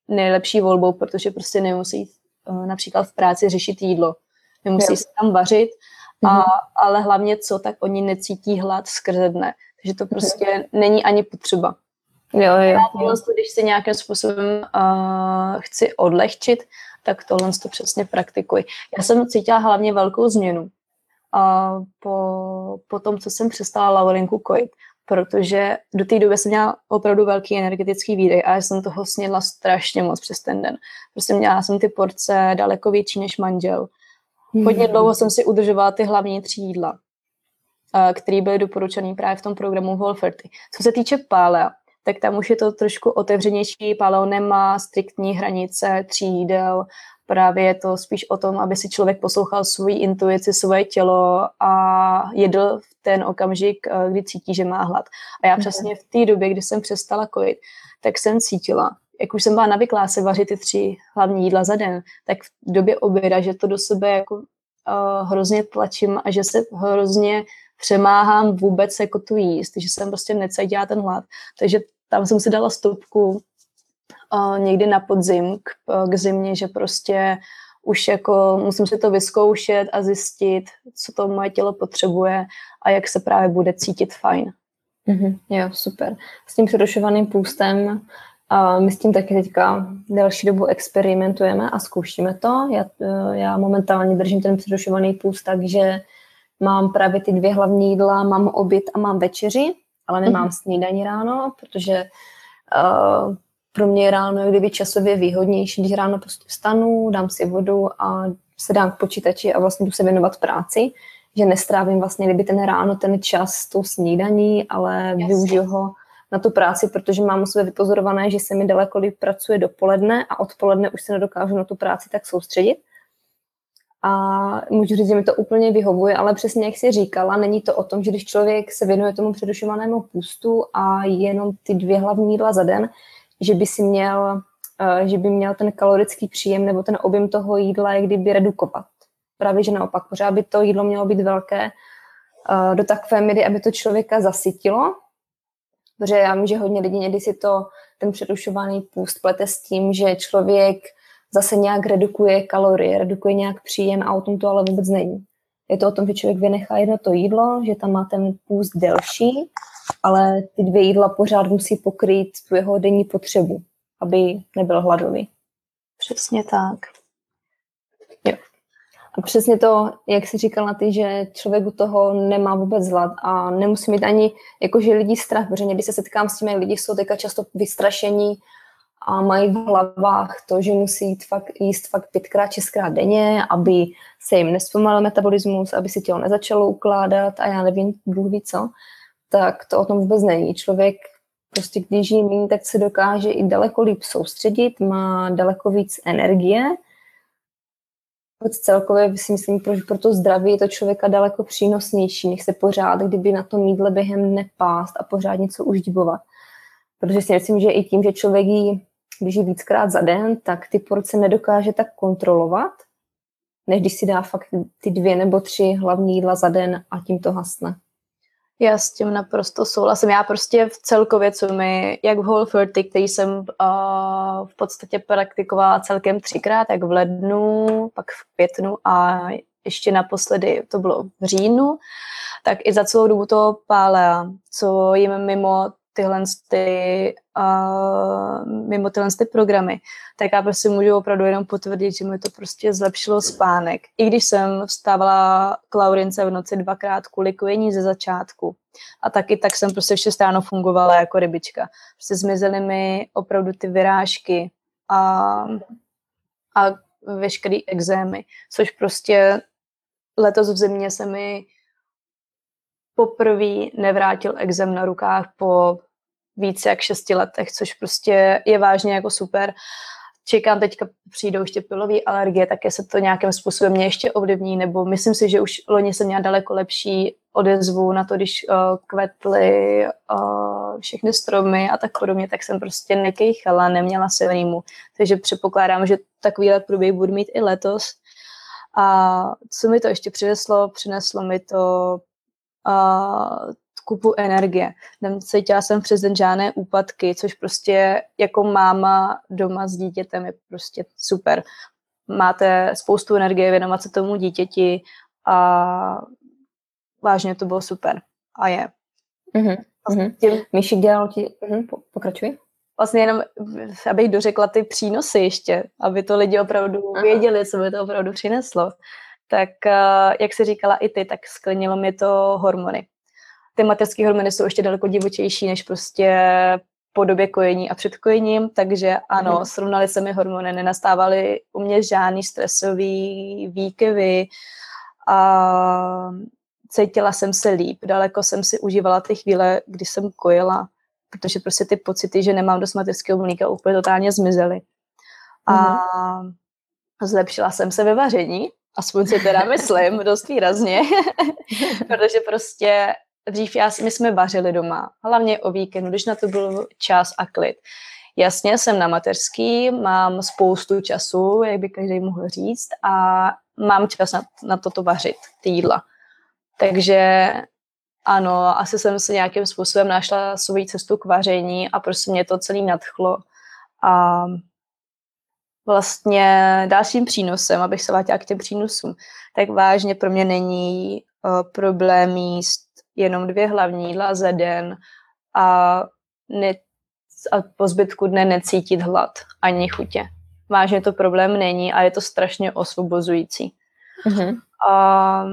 nejlepší volbou, protože prostě nemusí například v práci řešit jídlo. Nemusí jo. se tam vařit, a, mm-hmm. ale hlavně co, tak oni necítí hlad skrze dne. Takže to prostě mm-hmm. není ani potřeba. Jo, jo, jo. Když si nějakým způsobem uh, chci odlehčit, tak tohle to přesně praktikuji. Já jsem cítila hlavně velkou změnu uh, po, po tom, co jsem přestala Laurinku kojit, protože do té doby jsem měla opravdu velký energetický výdej a já jsem toho snědla strašně moc přes ten den. Prostě měla jsem ty porce daleko větší než manžel. Hodně dlouho jsem si udržovala ty hlavní tři jídla, uh, které byly doporučené právě v tom programu Whole třicet. Co se týče pálea, tak tam už je to trošku otevřenější. Paleo nemá striktní hranice tří jídel. Právě je to spíš o tom, aby si člověk poslouchal svou intuici, svoje tělo a jedl v ten okamžik, kdy cítí, že má hlad. A já přesně v té době, kdy jsem přestala kojit, tak jsem cítila, jak už jsem byla navyklá se vařit ty tři hlavní jídla za den, tak v době oběda, že to do sebe jako, uh, hrozně tlačím a že se hrozně přemáhám vůbec jako tu jíst, že jsem prostě necítila ten hlad. Takže tam jsem si dala stopku uh, někdy na podzim k, k zimě, že prostě už jako musím si to vyzkoušet a zjistit, co to moje tělo potřebuje a jak se právě bude cítit fajn. Mm-hmm. Jo, super. S tím přerušovaným půstem uh, my s tím taky teďka delší dobu experimentujeme a zkoušíme to. Já, uh, já momentálně držím ten přerušovaný půst, takže mám právě ty dvě hlavní jídla, mám oběd a mám večeři, ale nemám snídani ráno, protože uh, pro mě ráno je kdyby časově výhodnější, když ráno prostě vstanu, dám si vodu a sedám k počítači a vlastně jdu se věnovat práci, že nestrávím vlastně kdyby ten ráno, ten čas, tu snídaní, ale yes. využiju ho na tu práci, protože mám u sebe vypozorované, že se mi daleko líp pracuje dopoledne a odpoledne už se nedokážu na tu práci tak soustředit. A můžu říct, že mi to úplně vyhovuje, ale přesně jak jsi říkala, není to o tom, že když člověk se věnuje tomu přerušovanému půstu a jenom ty dvě hlavní jídla za den, že by si měl, že by měl ten kalorický příjem nebo ten objem toho jídla jak kdyby redukovat. Právě že naopak, pořád by to jídlo mělo být velké do takové míry, aby to člověka zasytilo, protože já vím, že hodně lidí někdy si to ten přerušovaný půst plete s tím, že člověk zase nějak redukuje kalorie, redukuje nějak příjem a o tom to ale vůbec není. Je to o tom, že člověk vynechá jedno to jídlo, že tam má ten půst delší, ale ty dvě jídla pořád musí pokrýt tu jeho denní potřebu, aby nebyl hladový. Přesně tak. Jo. A přesně to, jak jsi říkala ty, že člověk u toho nemá vůbec hlad a nemusí mít ani jakože lidi strach, protože když se setkám s těmi lidi, jsou teďka často vystrašení, a mají v hlavách to, že musí jít fakt, jíst fakt pětkrát, šestkrát denně, aby se jim nespomalil metabolismus, aby si tělo nezačalo ukládat a já nevím, Bůh ví co, tak to o tom vůbec není. Člověk prostě, když jí méně, tak se dokáže i daleko líp soustředit, má daleko víc energie. Celkově si myslím, že pro to zdraví je to člověka daleko přínosnější, než se pořád, kdyby na tom jídle během nepást a pořád něco uždibovat. Protože si myslím, že i tím, že člověk jí, když jí víckrát za den, tak ty porce nedokáže tak kontrolovat, než když si dá fakt ty dvě nebo tři hlavní jídla za den a tím to hasne. Já s tím naprosto souhlasím. Já prostě v celkově, co mi, jak v Whole třicet, který jsem uh, v podstatě praktikovala celkem třikrát, tak v lednu, pak v květnu a ještě naposledy to bylo v říjnu, tak i za celou dobu toho pála, co jim mimo tyhle, ty, uh, mimo tyhle ty programy, tak já prostě můžu opravdu jenom potvrdit, že mi to prostě zlepšilo spánek. I když jsem vstávala k Laurince v noci dvakrát kvůli kojení ze začátku a taky tak jsem prostě v šest ráno fungovala jako rybička. Prostě zmizely mi opravdu ty vyrážky a, a veškeré exémy, což prostě letos v zimě se mi poprvé nevrátil exém na rukách po více jak šesti letech, což prostě je vážně jako super. Čekám, teďka přijdou ještě pilové alergie, tak jestli to nějakým způsobem mě ještě ovlivní, nebo myslím si, že už loni jsem měla daleko lepší odezvu na to, když uh, kvetly uh, všechny stromy a tak podobně, tak jsem prostě nekejchala, neměla silnému. Takže předpokládám, že takovýhle průběh budu mít i letos. A co mi to ještě přineslo? Přineslo mi to Uh, kupu energie. Cítila jsem přes den žádné úpadky, což prostě jako máma doma s dítětem je prostě super. Máte spoustu energie, věnovat se tomu dítěti a vážně to bylo super. A je. Mm-hmm. Mm-hmm. Míši, dělal ti... Mm-hmm. Pokračuj. Vlastně jenom, abych dořekla ty přínosy ještě, aby to lidi opravdu věděli, co by to opravdu přineslo. Tak jak jsi říkala i ty, tak sklenilo mě to hormony. Ty mateřské hormony jsou ještě daleko divočejší než prostě po době kojení a před kojením, takže ano, srovnaly se mi hormony, nenastávaly u mě žádný stresový výkyvy a cítila jsem se líp, daleko jsem si užívala ty chvíle, kdy jsem kojela, protože prostě ty pocity, že nemám dost mateřského mlíka, úplně totálně zmizely. A zlepšila jsem se ve vaření, aspoň si teda myslím, dost výrazně, protože prostě dřív já, my jsme vařili doma, hlavně o víkendu, když na to byl čas a klid. Jasně, jsem na mateřský, mám spoustu času, jak by každý mohl říct, a mám čas na, na toto vařit, ty jídla. Takže ano, asi jsem si nějakým způsobem našla svou cestu k vaření a prostě mě to celý nadchlo. A vlastně dalším přínosem, abych se vrátila k těm přínosům, tak vážně pro mě není uh, problém jíst jenom dvě hlavní jídla za den a, ne, a po zbytku dne necítit hlad ani chutě. Vážně to problém není a je to strašně osvobozující. Mm-hmm. A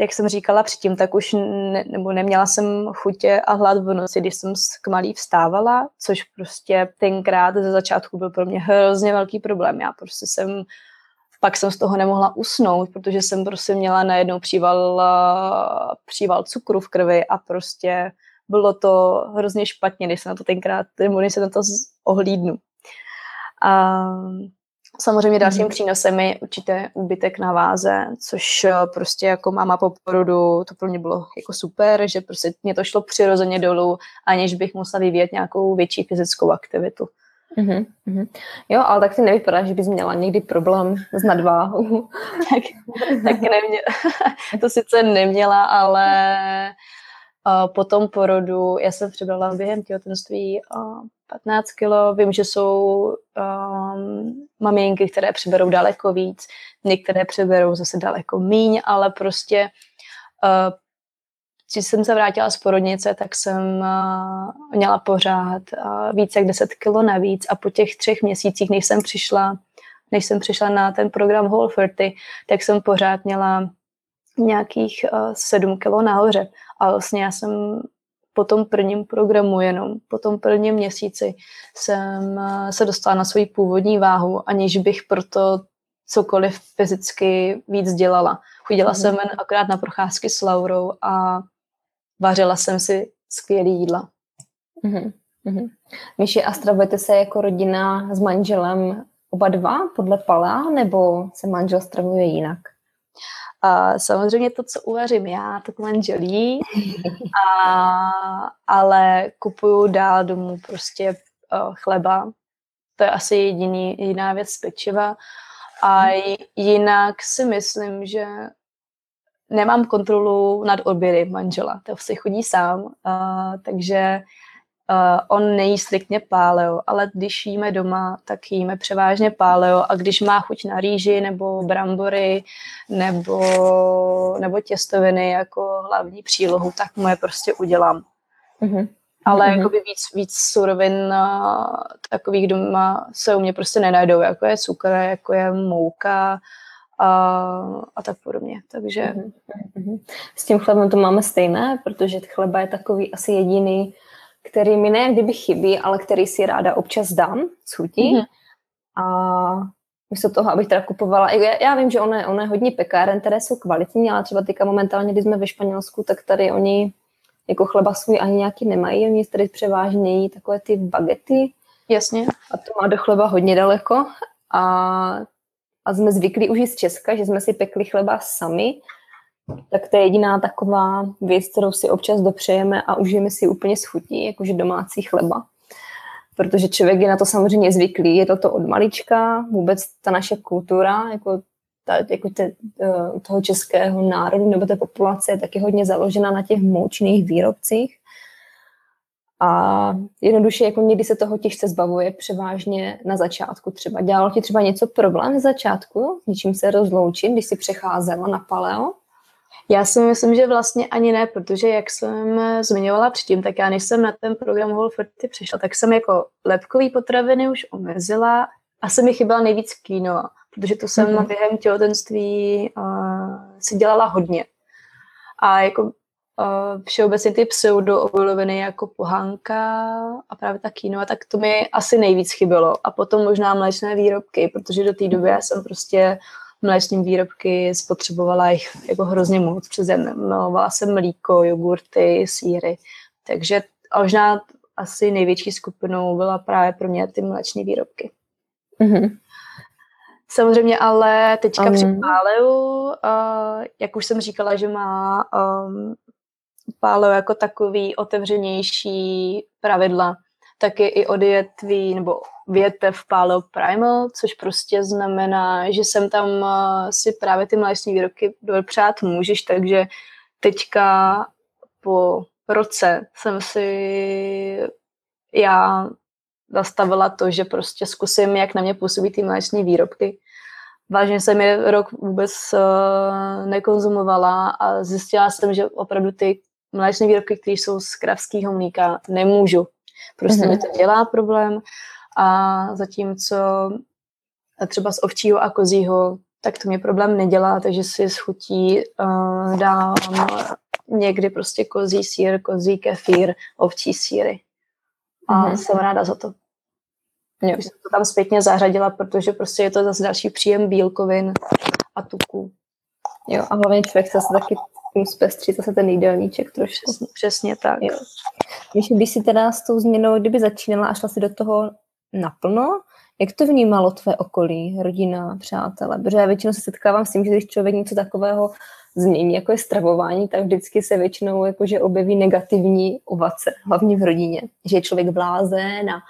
jak jsem říkala předtím, tak už ne, nebo neměla jsem chutě a hlad v noci, když jsem zkmalí vstávala, což prostě tenkrát ze začátku byl pro mě hrozně velký problém. Já prostě jsem, pak jsem z toho nemohla usnout, protože jsem prostě měla najednou příval, příval cukru v krvi a prostě bylo to hrozně špatně, když se na to tenkrát, nebo když se na to ohlídnu. A samozřejmě dalším přínosem je určitě úbytek na váze, což prostě jako máma po porodu, to pro mě bylo jako super, že prostě mě to šlo přirozeně dolů, aniž bych musela vyvíjet nějakou větší fyzickou aktivitu. Mm-hmm. Jo, ale tak ty nevypadá, že bys měla někdy problém s nadváhou. tak tak neměla. To sice neměla, ale uh, po tom porodu, já jsem přibrala během těhotenství uh, patnáct kilo, vím, že jsou um, maminky, které přiberou daleko víc, některé přiberou zase daleko míň, ale prostě uh, když jsem se vrátila z porodnice, tak jsem uh, měla pořád uh, více jak deset kilo navíc a po těch třech měsících, než jsem přišla, než jsem přišla na ten program Whole třicet, tak jsem pořád měla nějakých uh, sedm kilo nahoře. A vlastně já jsem po tom prvním programu jenom, po tom prvním měsíci jsem se dostala na svou původní váhu, aniž bych proto cokoliv fyzicky víc dělala. Chodila mm-hmm. jsem jen akorát na procházky s Laurou a vařila jsem si skvělý jídla. Mm-hmm. Mm-hmm. Míši, a stravujete se jako rodina s manželem oba dva podle Pala, nebo se manžel stravuje jinak? A samozřejmě to, co uvařím já, tak manžel jí, a, ale kupuju dál domů prostě chleba. To je asi jediný, jediná věc z pečiva. A jinak si myslím, že nemám kontrolu nad obědy manžela. To si chodí sám, a, takže Uh, on nejí striktně paleo, ale když jíme doma, tak jíme převážně paleo, a když má chuť na rýži nebo brambory nebo, nebo těstoviny jako hlavní přílohu, tak mu je prostě udělám. Mm-hmm. Ale mm-hmm. jakoby víc, víc surovin takových doma se u mě prostě nenajdou, jako je cukr, jako je mouka a, a tak podobně. Takže mm-hmm. S tím chlebem to máme stejné, protože chleba je takový asi jediný, který mi ne kdyby chybí, ale který si ráda občas dám, chutí. Mm-hmm. A místo toho, abych teda kupovala, já, já vím, že ono je, ono je hodně pekáren, které jsou kvalitní, ale třeba teďka momentálně, když jsme ve Španělsku, tak tady oni jako chleba svůj ani nějaký nemají, oni tady převážně jí takové ty bagety. Jasně. A to má do chleba hodně daleko. A, a jsme zvyklí už i z Česka, že jsme si pekli chleba sami, tak to je jediná taková věc, kterou si občas dopřejeme a užijeme si úplně schutí, jakože domácí chleba. Protože člověk je na to samozřejmě zvyklý, je to to od malička, vůbec ta naše kultura, jako, ta, jako te, toho českého národu nebo té populace je taky hodně založena na těch moučných výrobcích. A jednoduše, jako někdy se toho těžce zbavuje, převážně na začátku třeba. Dělalo ti třeba něco problém na začátku, něčím se rozloučit, když si přecházela na paleo? Já si myslím, že vlastně ani ne, protože jak jsem zmiňovala předtím, tak já než jsem na ten program Whole třicet přišla, tak jsem jako lepkový potraviny už omezila. Asi mi chyběla nejvíc quinoa, protože to jsem mm-hmm. během těhotenství uh, si dělala hodně. A jako uh, všeobecně ty pseudoobiloviny jako pohanka a právě ta quinoa, tak to mi asi nejvíc chybělo. A potom možná mléčné výrobky, protože do té doby já jsem prostě mléčné výrobky spotřebovala jich jako hrozně moc přes den. Milovala jsem mlíko, jogurty, sýry. Takže možná asi největší skupinou byla právě pro mě ty mléčné výrobky. Mm-hmm. Samozřejmě ale teďka mm-hmm. při paleu, uh, jak už jsem říkala, že má um, paleo jako takový otevřenější pravidla, tak je i odjetví nebo větev paleo primal, což prostě znamená, že jsem tam si právě ty mléčné výrobky dopřát můžeš, takže teďka po roce jsem si já zastavila to, že prostě zkusím, jak na mě působí ty mléčné výrobky. Vážně jsem je rok vůbec nekonzumovala a zjistila jsem, že opravdu ty mléčné výrobky, které jsou z kravského mlíka, nemůžu. Prostě mm-hmm. mi to dělá problém. A zatímco třeba z ovčího a kozího, tak to mě problém nedělá, takže si s chutí uh, dám někdy prostě kozí sýr, kozí kefír, ovčí sýry. A mm-hmm. jsem ráda za to. Jo. Už jsem to tam zpětně zařadila, protože prostě je to zase další příjem bílkovin a tuků. Jo, a hlavně člověk se taky zpestřit zase ten jídelníček trošku. Přesně, přesně tak. Jo. Když jsi teda s tou změnou, kdyby začínala a šla si do toho naplno, jak to vnímalo tvé okolí, rodina, přátelé? Protože já většinou se setkávám s tím, že když člověk něco takového změní, jako je stravování, tak vždycky se většinou jakože objeví negativní ovace, hlavně v rodině. Že je člověk blázen a,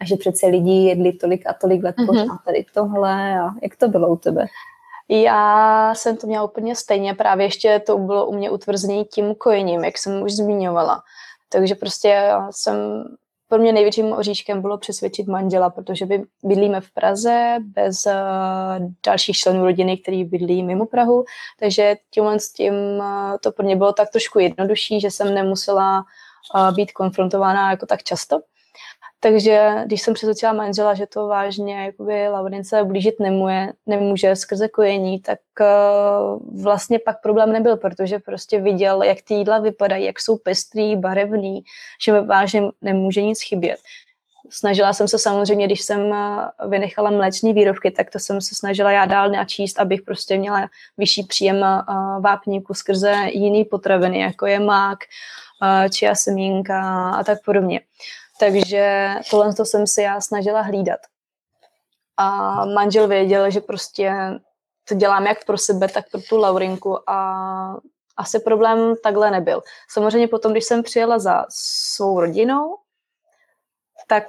a že přece lidi jedli tolik a tolik let mm-hmm. pořád tady tohle. A jak to bylo u tebe? Já jsem to měla úplně stejně, právě ještě to bylo u mě utvrzený tím kojením, jak jsem už zmiňovala. Takže prostě jsem, pro mě největším oříškem bylo přesvědčit manžela, protože by bydlíme v Praze bez uh, dalších členů rodiny, který bydlí mimo Prahu, takže tímhle s tím uh, to pro mě bylo tak trošku jednodušší, že jsem nemusela uh, být konfrontována jako tak často. Takže když jsem přesvědčila manžela, že to vážně jakoby Laurince blížit nemůže, nemůže skrze kojení, tak uh, vlastně pak problém nebyl, protože prostě viděl, jak ty jídla vypadají, jak jsou pestrý, barevný, že vážně nemůže nic chybět. Snažila jsem se samozřejmě, když jsem vynechala mléčné výrobky, tak to jsem se snažila já dál načíst, abych prostě měla vyšší příjem vápníku skrze jiné potraviny, jako je mák, chia semínka a tak podobně. Takže tohle to jsem si já snažila hlídat. A manžel věděl, že prostě to dělám jak pro sebe, tak pro tu Laurinku a asi problém takhle nebyl. Samozřejmě potom, když jsem přijela za svou rodinou, tak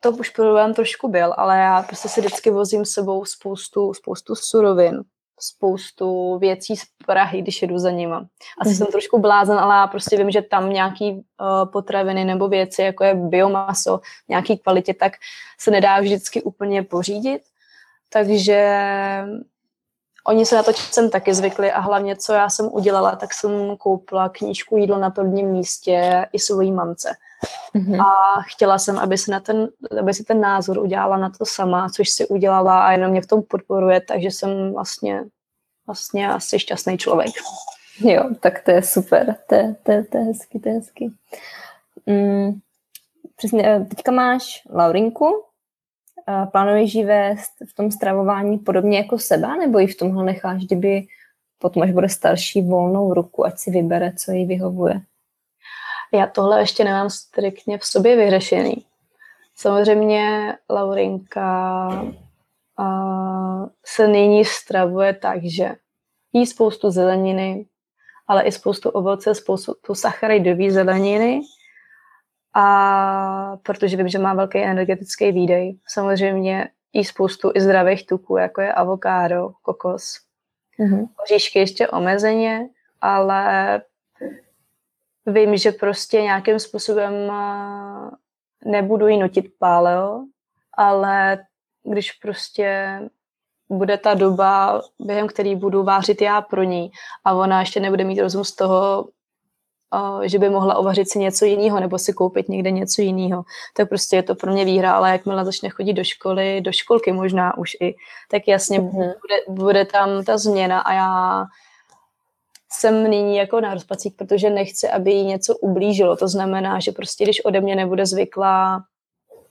to už problém trošku byl, ale já prostě si vždycky vozím s sebou spoustu, spoustu surovin, spoustu věcí z Prahy, když jedu za nima. Asi mm-hmm. jsem trošku blázen, ale já prostě vím, že tam nějaký uh, potraviny nebo věci, jako je biomaso, nějaký kvalitě, tak se nedá vždycky úplně pořídit. Takže oni se na to jsem taky zvykli a hlavně, co já jsem udělala, tak jsem koupila knížku Jídlo na prvním místě i svojí mamce. Mm-hmm. A chtěla jsem, aby si, na ten, aby si ten názor udělala na to sama, což si udělala a jenom mě v tom podporuje, takže jsem vlastně, vlastně asi šťastný člověk. Jo, tak to je super, to je, to je, to je hezky, to je hezky. Mm, přesně, teďka máš Laurinku, plánuješ ji vést v tom stravování podobně jako sebe, nebo ji v tomhle necháš, kdyby potom až bude starší volnou ruku, ať si vybere, co jí vyhovuje? Já tohle ještě nemám striktně v sobě vyřešený. Samozřejmě Laurinka uh, se nyní stravuje tak, že jí spoustu zeleniny, ale i spoustu ovoce, spoustu sacharidový zeleniny, a protože vím, že má velký energetický výdej. Samozřejmě jí spoustu i zdravých tuků, jako je avokádo, kokos. Mm-hmm. Oříšky ještě omezeně, ale vím, že prostě nějakým způsobem nebudu jí nutit paleo, ale když prostě bude ta doba, během který budu vářit já pro ní a ona ještě nebude mít rozum z toho, že by mohla uvařit si něco jiného nebo si koupit někde něco jiného, tak prostě je to pro mě výhra, ale jakmile začne chodit do školy, do školky možná už i, tak jasně mm-hmm. bude, bude tam ta změna a já jsem nyní jako na rozpacích, protože nechci, aby jí něco ublížilo. To znamená, že prostě když ode mě nebude zvyklá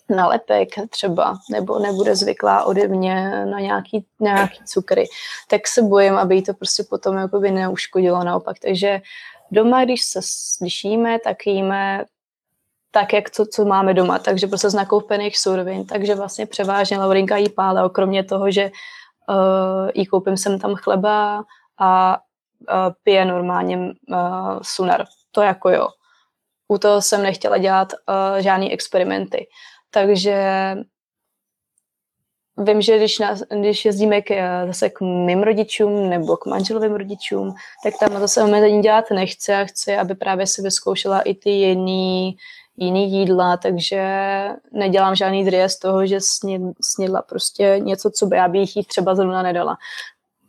na lepek třeba, nebo nebude zvyklá ode mě na nějaký, nějaký cukry, tak se bojím, aby jí to prostě potom jakoby neuškodilo naopak. Takže doma, když se slyšíme, tak jíme tak, jak to, co máme doma. Takže prostě z nakoupených surovin. Takže vlastně převážně Laurinka jí pále, kromě toho, že uh, jí koupím sem tam chleba a Uh, pije normálně uh, sunar. To jako jo. U toho jsem nechtěla dělat uh, žádný experimenty. Takže vím, že když, na, když jezdíme k, zase k mým rodičům nebo k manželovým rodičům, tak tam zase omezení dělat nechci a chci, aby právě si vyzkoušela i ty jiný, jiný jídla, takže nedělám žádný drie z toho, že sněd, snědla prostě něco, co by já bych jí třeba zrovna nedala.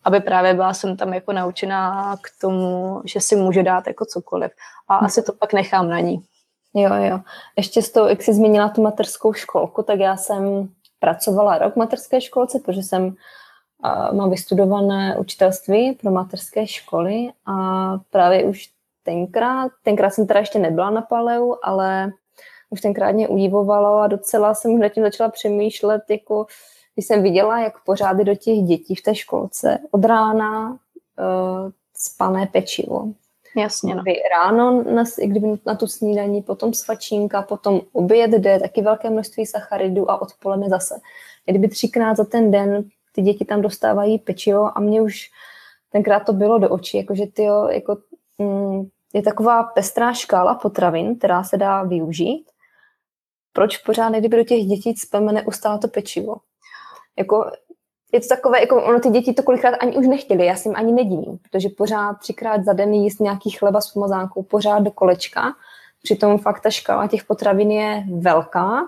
Aby právě byla jsem tam jako naučená k tomu, že si může dát jako cokoliv. A asi to pak nechám na ní. Jo, jo. Ještě s tou, jak jsi zmínila tu mateřskou školku, tak já jsem pracovala rok v mateřské školce, protože jsem uh, mám vystudované učitelství pro mateřské školy a právě už tenkrát, tenkrát jsem teda ještě nebyla na paleu, ale už tenkrát mě udivovalo a docela jsem nad tím začala přemýšlet jako když jsem viděla, jak pořád do těch dětí v té školce od rána uh, spané pečivo. Jasně, no. Ráno na, kdyby na tu snídaní, potom svačínka, potom oběd jde, taky velké množství sacharidů a odpoledne zase. Kdyby třikrát za ten den ty děti tam dostávají pečivo a mě už tenkrát to bylo do očí, jakože tyjo, jako, mm, je taková pestrá škála potravin, která se dá využít. Proč pořád kdyby do těch dětí cpeme neustále to pečivo? Jako, je to takové, jako ono ty děti to kolikrát ani už nechtěli, já si jim ani nedivím, protože pořád třikrát za den jíst nějaký chleba s pomazánkou, pořád do kolečka, přitom fakt ta škála těch potravin je velká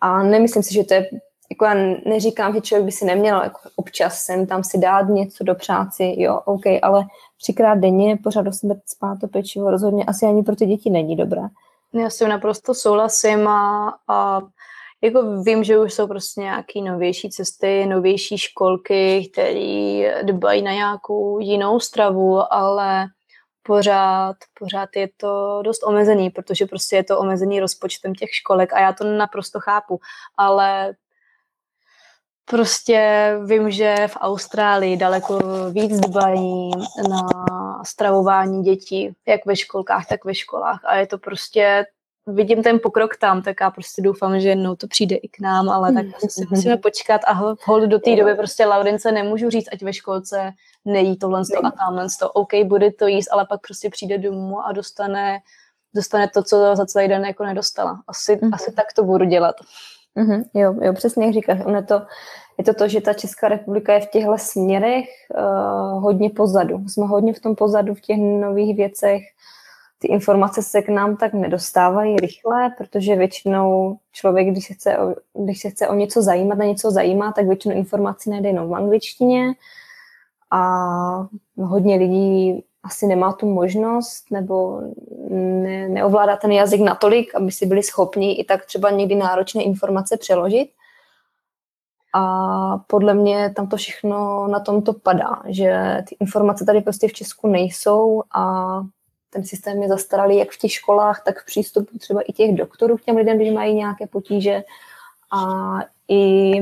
a nemyslím si, že to je, jako já neříkám, že člověk by si neměl jako občas sem tam si dát něco do práci, jo, ok, ale třikrát denně pořád do sebe spát to pečivo rozhodně asi ani pro ty děti není dobré. Já s tím naprosto souhlasím a, a jako vím, že už jsou prostě nějaké novější cesty, novější školky, které dbají na nějakou jinou stravu, ale pořád, pořád je to dost omezený, protože prostě je to omezený rozpočtem těch školek a já to naprosto chápu, ale prostě vím, že v Austrálii daleko víc dbají na stravování dětí, jak ve školkách, tak ve školách a je to prostě, vidím ten pokrok tam, tak já prostě doufám, že jednou to přijde i k nám, ale tak si musíme počkat a hold do té doby prostě Laurince nemůžu říct, ať ve školce nejí tohle a tamhle to. OK, bude to jíst, ale pak prostě přijde domů a dostane, dostane to, co za celý den jako nedostala. Asi, mm-hmm. asi tak to budu dělat. Mm-hmm. Jo, jo, přesně jak říkáš. Ono to, je to to, že ta Česká republika je v těchto směrech uh, hodně pozadu. Jsme hodně v tom pozadu v těch nových věcech. Ty informace se k nám tak nedostávají rychle, protože většinou člověk, když se chce o, když se chce o něco zajímat, na něco zajímá, tak většinou informací najde jenom v angličtině a hodně lidí asi nemá tu možnost nebo ne, neovládá ten jazyk natolik, aby si byli schopni i tak třeba někdy náročné informace přeložit. A podle mě tam to všechno na tom to padá, že ty informace tady prostě v Česku nejsou a ten systém je zastaralý jak v těch školách, tak v přístupu třeba i těch doktorů k těm lidem, když mají nějaké potíže. A i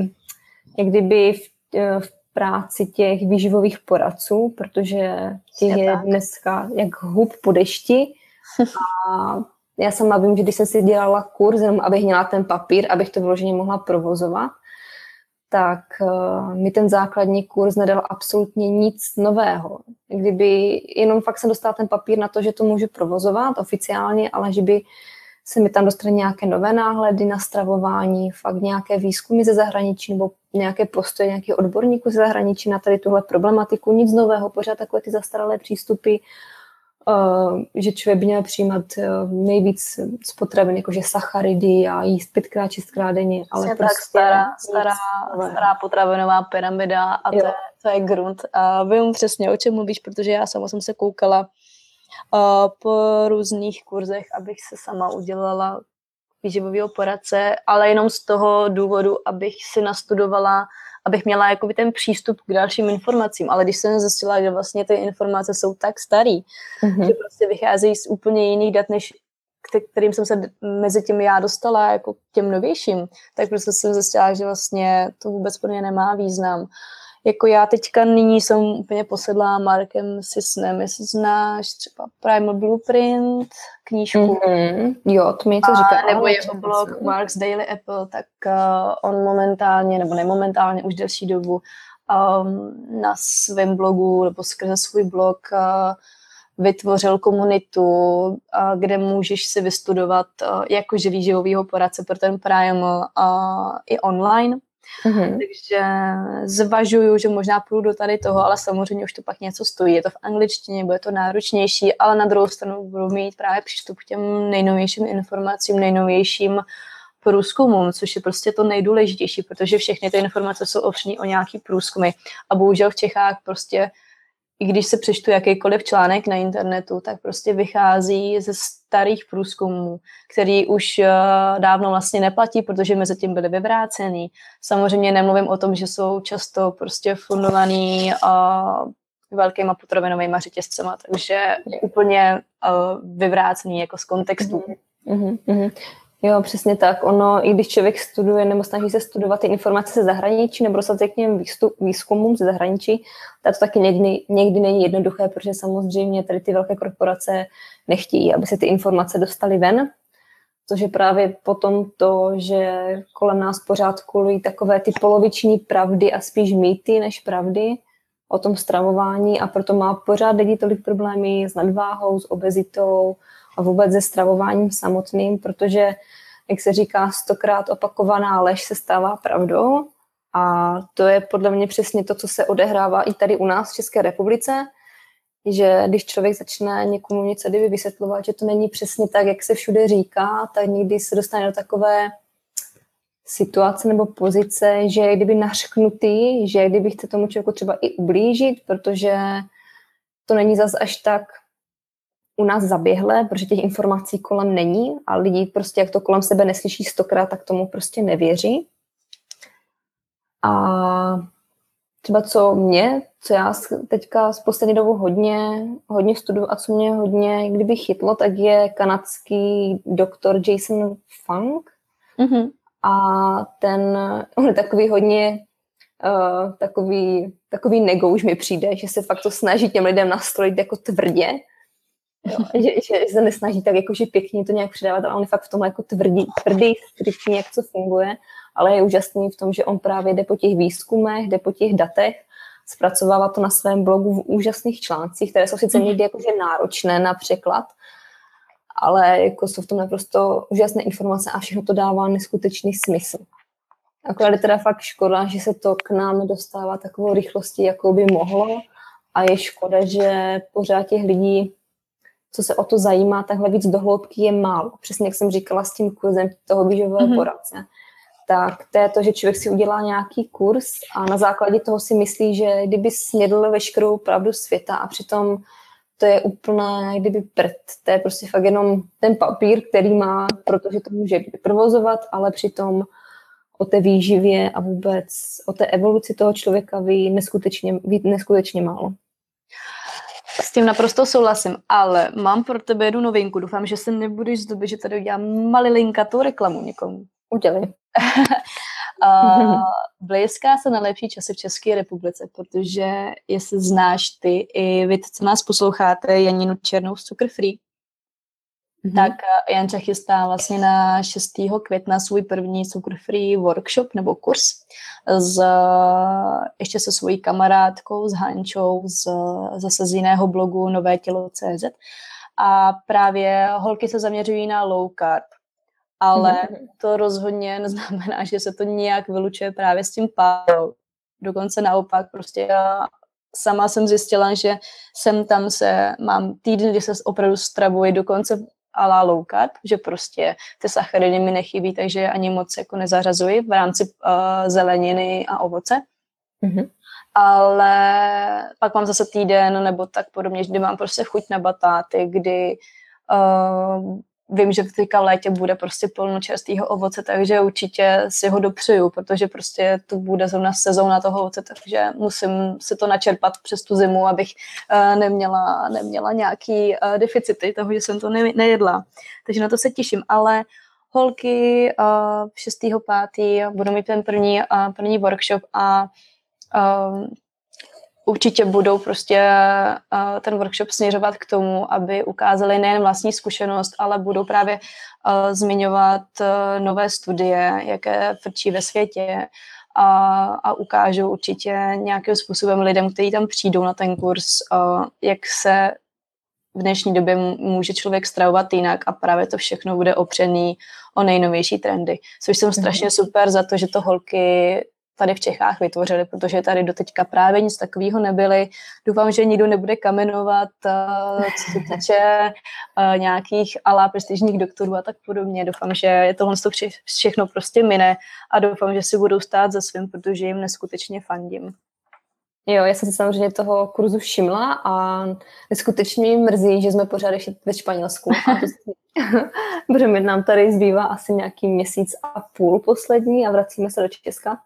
kdyby v, v práci těch výživových poradců, protože těch je, je dneska jak hub po dešti. A já sama vím, že když jsem si dělala kurz, jenom abych měla ten papír, abych to vyloženě mohla provozovat, tak uh, mi ten základní kurz nedal absolutně nic nového. Kdyby jenom fakt jsem dostala ten papír na to, že to můžu provozovat oficiálně, ale že by se mi tam dostaly nějaké nové náhledy na stravování, fakt nějaké výzkumy ze zahraničí nebo nějaké postoje nějakých odborníků ze zahraničí na tady tuhle problematiku, nic nového, pořád takové ty zastaralé přístupy, uh, že člověk by měl přijímat uh, nejvíc z potravin, jakože sacharidy a jíst pětkrát, čistkrát denně, ale je prostě stará, stará, stará potravinová pyramida a to, to je grunt. A vím přesně, o čem mluvíš, protože já sama jsem se koukala po různých kurzech, abych se sama udělala výživového poradce, ale jenom z toho důvodu, abych si nastudovala, abych měla jakoby ten přístup k dalším informacím, ale když jsem zjistila, že vlastně ty informace jsou tak starý, mm-hmm. že prostě vycházejí z úplně jiných dat, než kterým jsem se mezi tím já dostala, jako těm novějším, tak prostě jsem zjistila, že vlastně to vůbec pro mě nemá význam. Jako já teďka nyní jsem úplně posedlá Markem Sissonem, jestli znáš třeba Primal Blueprint, knížku. Mm-hmm. Jo, to mi to říká. Nebo jeho blog Marks Daily Apple, tak uh, on momentálně, nebo nemomentálně, už delší dobu um, na svém blogu, nebo skrze svůj blog uh, vytvořil komunitu, uh, kde můžeš si vystudovat uh, jako výživovýho poradce pro ten Primal uh, i online. Mm-hmm. Takže zvažuju, že možná půjdu do tady toho, ale samozřejmě už to pak něco stojí, je to v angličtině, bude to náročnější, ale na druhou stranu budu mít právě přístup k těm nejnovějším informacím, nejnovějším průzkumům, což je prostě to nejdůležitější, protože všechny ty informace jsou opřené o nějaký průzkumy a bohužel v Čechách prostě, i když se přečtu jakýkoliv článek na internetu, tak prostě vychází ze starých průzkumů, který už dávno vlastně neplatí, protože mezi tím byly vyvrácený. Samozřejmě nemluvím o tom, že jsou často prostě fundovaný uh, velkýma potravinovýma řetězcema, takže úplně uh, vyvrácený jako z kontextu. Mm-hmm, mm-hmm. Jo, přesně tak. Ono, i když člověk studuje nebo snaží se studovat ty informace ze zahraničí nebo dostat se k těm výzkumům ze zahraničí, tak to taky někdy, někdy není jednoduché, protože samozřejmě tady ty velké korporace nechtějí, aby se ty informace dostaly ven, což je právě potom to, že kolem nás pořád kolují takové ty poloviční pravdy a spíš mýty než pravdy o tom stravování a proto má pořád lidi tolik problémy s nadváhou, s obezitou, a vůbec se stravováním samotným, protože, jak se říká, stokrát opakovaná lež se stává pravdou a to je podle mě přesně to, co se odehrává i tady u nás v České republice, že když člověk začne někomu něco vysvětlovat, že to není přesně tak, jak se všude říká, tak někdy se dostane do takové situace nebo pozice, že je kdyby nařknutý, že je kdyby chce tomu člověku třeba i ublížit, protože to není zas až tak u nás zaběhlé, protože těch informací kolem není a lidi prostě, jak to kolem sebe neslyší stokrát, tak tomu prostě nevěří. A třeba co mě, co já teďka z poslední dobu hodně, hodně studuju a co mě hodně kdyby chytlo, tak je kanadský doktor Jason Fung. Mm-hmm. A ten, on je takový hodně uh, takový, takový nego už mi přijde, že se fakt to snaží těm lidem nastrojit jako tvrdě. Jo, že, že se nesnaží tak jakože pěkně to nějak předávat, ale on je fakt v tomhle jako tvrdý, tvrdý, striktní, jak co funguje, ale je úžasný v tom, že on právě jde po těch výzkumech, jde po těch datech, zpracovává to na svém blogu v úžasných článcích, které jsou sice někdy jakože náročné na překlad, ale jako jsou v tom naprosto úžasné informace a všechno to dává neskutečný smysl. Akorát je teda fakt škoda, že se to k nám dostává takovou rychlostí, jakou by mohlo, a je škoda, že pořád těch lidí, co se o to zajímá, takhle víc dohloubky je málo. Přesně jak jsem říkala s tím kurzem toho výživového mm-hmm. poradce. Tak to je to, že člověk si udělá nějaký kurz a na základě toho si myslí, že kdyby snědl veškerou pravdu světa, a přitom to je úplné kdyby prd. To je prostě fakt jenom ten papír, který má, protože to může provozovat, ale přitom o té výživě a vůbec o té evoluci toho člověka ví neskutečně, ví neskutečně málo. S tím naprosto souhlasím, ale mám pro tebe jednu novinku. Doufám, že se nebudeš zdobit, že tady udělám malilinkatou reklamu někomu. Udělej. uh, blízká se na lepší časy v České republice, protože jestli znáš ty i vy, co nás posloucháte, Janinu Černou z Sugar Free, mm-hmm. tak Janča chystá vlastně na šestého května svůj první Sugar Free workshop nebo kurz s, ještě se svojí kamarádkou, s Hančou, z, zase z jiného blogu nové tělo tečka cé zet. A právě holky se zaměřují na low carb, ale mm-hmm. to rozhodně neznamená, že se to nějak vylučuje právě s tím pálou. Dokonce naopak, prostě já sama jsem zjistila, že sem tam se mám týden, kdy se opravdu stravuji dokonce a la low carb, že prostě ty sacharidy mi nechybí, takže ani moc jako nezařazuji v rámci uh, zeleniny a ovoce. Mm-hmm. Ale pak mám zase týden nebo tak podobně, kdy mám prostě chuť na batáty, kdy uh, vím, že teďka v létě bude prostě plno čerstvého ovoce, takže určitě si ho dopřeju, protože prostě to bude zrovna sezóna toho ovoce, takže musím si to načerpat přes tu zimu, abych uh, neměla, neměla nějaký uh, deficity toho, že jsem to ne- nejedla. Takže na to se těším, ale holky uh, šestého pátého budou mít ten první, uh, první workshop a uh, určitě budou prostě uh, ten workshop směřovat k tomu, aby ukázali nejen vlastní zkušenost, ale budou právě uh, zmiňovat uh, nové studie, jaké frčí ve světě, a, a ukážou určitě nějakým způsobem lidem, kteří tam přijdou na ten kurz, uh, jak se v dnešní době může člověk stravovat jinak a právě to všechno bude opřený o nejnovější trendy. Což jsem strašně super za to, že to holky tady v Čechách vytvořili, protože tady doteďka právě nic takového nebyly. Doufám, že nikdo nebude kamenovat, co se týče nějakých alá prestižních doktorů a tak podobně. Doufám, že je tohle vše, všechno prostě mine a doufám, že si budou stát za svým, protože jim neskutečně fandím. Jo, já jsem si samozřejmě toho kurzu všimla a neskutečně mrzí, že jsme pořád ještě ve Španělsku. Protože nám tady zbývá asi nějaký měsíc a půl poslední a vracíme se do Česka.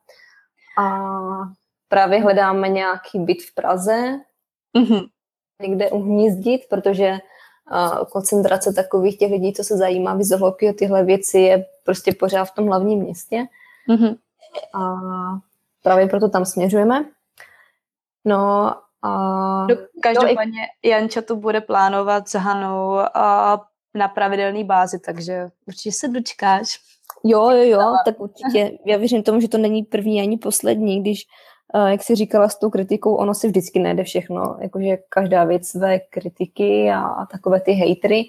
A právě hledáme nějaký byt v Praze, mm-hmm. někde uhnízdit, protože uh, koncentrace takových těch lidí, co se zajímá víc do hloubky o tyhle věci, je prostě pořád v tom hlavním městě. Mm-hmm. A právě proto tam směřujeme. No a... No, každopádně no, Janča to bude plánovat s Hanou a na pravidelné bázi, takže určitě se dočkáš. Jo, jo, jo, tak určitě. Já věřím tomu, že to není první ani poslední, když, jak jsi říkala s tou kritikou, ono si vždycky najde všechno, jakože každá věc své kritiky a takové ty hejtry,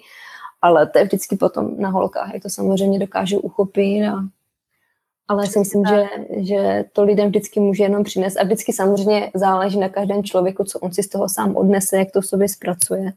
ale to je vždycky potom na holkách, jak to samozřejmě dokážou uchopit, a, ale si myslím, že, že to lidem vždycky může jenom přinést a vždycky samozřejmě záleží na každém člověku, co on si z toho sám odnese, jak to v sobě zpracuje.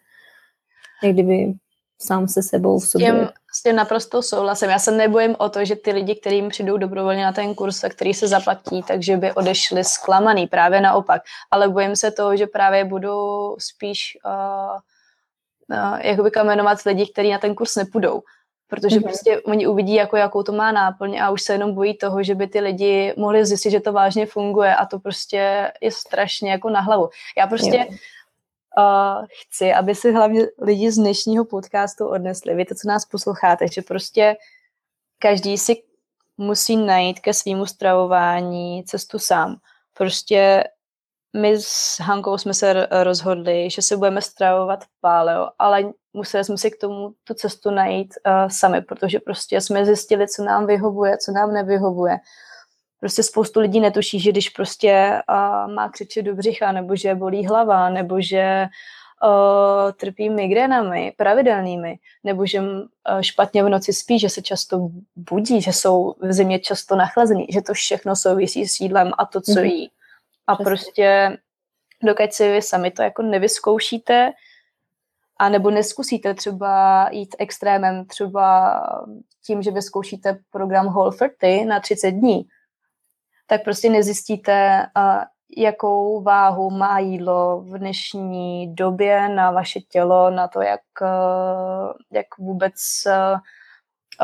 Jak kdyby sám se sebou v sobě. S tím naprosto souhlasím. Já se nebojím o to, že ty lidi, kterým přijdou dobrovolně na ten kurz a který se zaplatí, takže by odešli zklamaný, právě naopak. Ale bojím se toho, že právě budou spíš uh, jakoby kamenovat lidi, kteří na ten kurz nepůjdou, protože mm-hmm. prostě oni uvidí, jako, jakou to má náplň a už se jenom bojí toho, že by ty lidi mohli zjistit, že to vážně funguje a to prostě je strašně jako na hlavu. Já prostě mm. uh, chci, aby si hlavně lidi z dnešního podcastu odnesli, víte, co nás posloucháte, že prostě každý si musí najít ke svýmu stravování cestu sám. Prostě my s Hankou jsme se rozhodli, že se budeme stravovat paleo, ale museli jsme si k tomu tu cestu najít uh, sami, protože prostě jsme zjistili, co nám vyhovuje, co nám nevyhovuje. Prostě spoustu lidí netuší, že když prostě uh, má křeče do břicha, nebo že bolí hlava, nebo že uh, trpí migrénami pravidelnými, nebo že uh, špatně v noci spí, že se často budí, že jsou v zimě často nachlazení, že to všechno souvisí s jídlem a to, co jí. A prostě dokud si vy sami to jako nevyzkoušíte a nebo neskusíte třeba jít extrémem, třeba tím, že vyzkoušíte program Whole třicet na třicet dní, tak prostě nezjistíte, jakou váhu má jídlo v dnešní době na vaše tělo, na to, jak, jak vůbec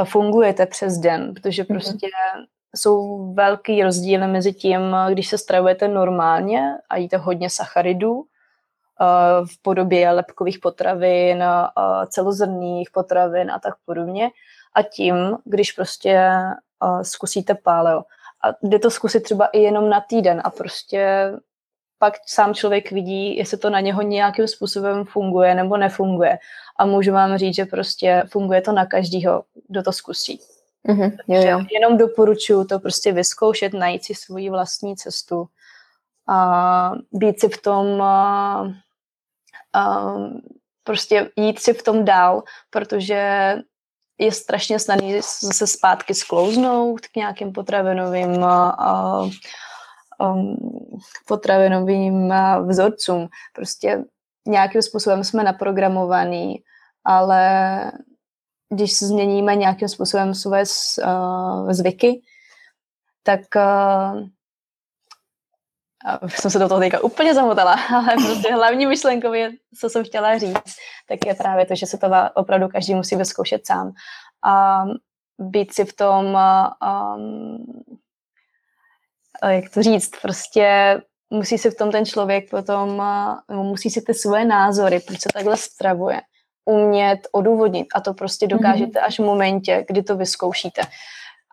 fungujete přes den, protože prostě jsou velký rozdíly mezi tím, když se stravujete normálně a jíte hodně sacharidů v podobě lepkových potravin, celozrnných potravin a tak podobně. A tím, když prostě zkusíte paleo. A jde to zkusit třeba i jenom na týden a prostě pak sám člověk vidí, jestli to na něho nějakým způsobem funguje nebo nefunguje. A můžu vám říct, že prostě funguje to na každýho, kdo to zkusí. Mm-hmm, jo, jo. Jenom doporučuji to prostě vyzkoušet, najít si svoji vlastní cestu a být si v tom a, a prostě jít si v tom dál, protože je strašně snadný zase zpátky sklouznout k nějakým potravinovým a, a, potravinovým vzorcům. Prostě nějakým způsobem jsme naprogramovaní, ale když změníme nějakým způsobem své uh, zvyky, tak uh, jsem se do toho teďka úplně zamotala, ale prostě hlavní myšlenkou je, co jsem chtěla říct, tak je právě to, že se to opravdu každý musí vyzkoušet sám. A být si v tom, um, jak to říct, prostě musí si v tom ten člověk potom, uh, musí si ty svoje názory, proč se takhle stravuje, umět odůvodnit a to prostě dokážete až v momentě, kdy to vyzkoušíte.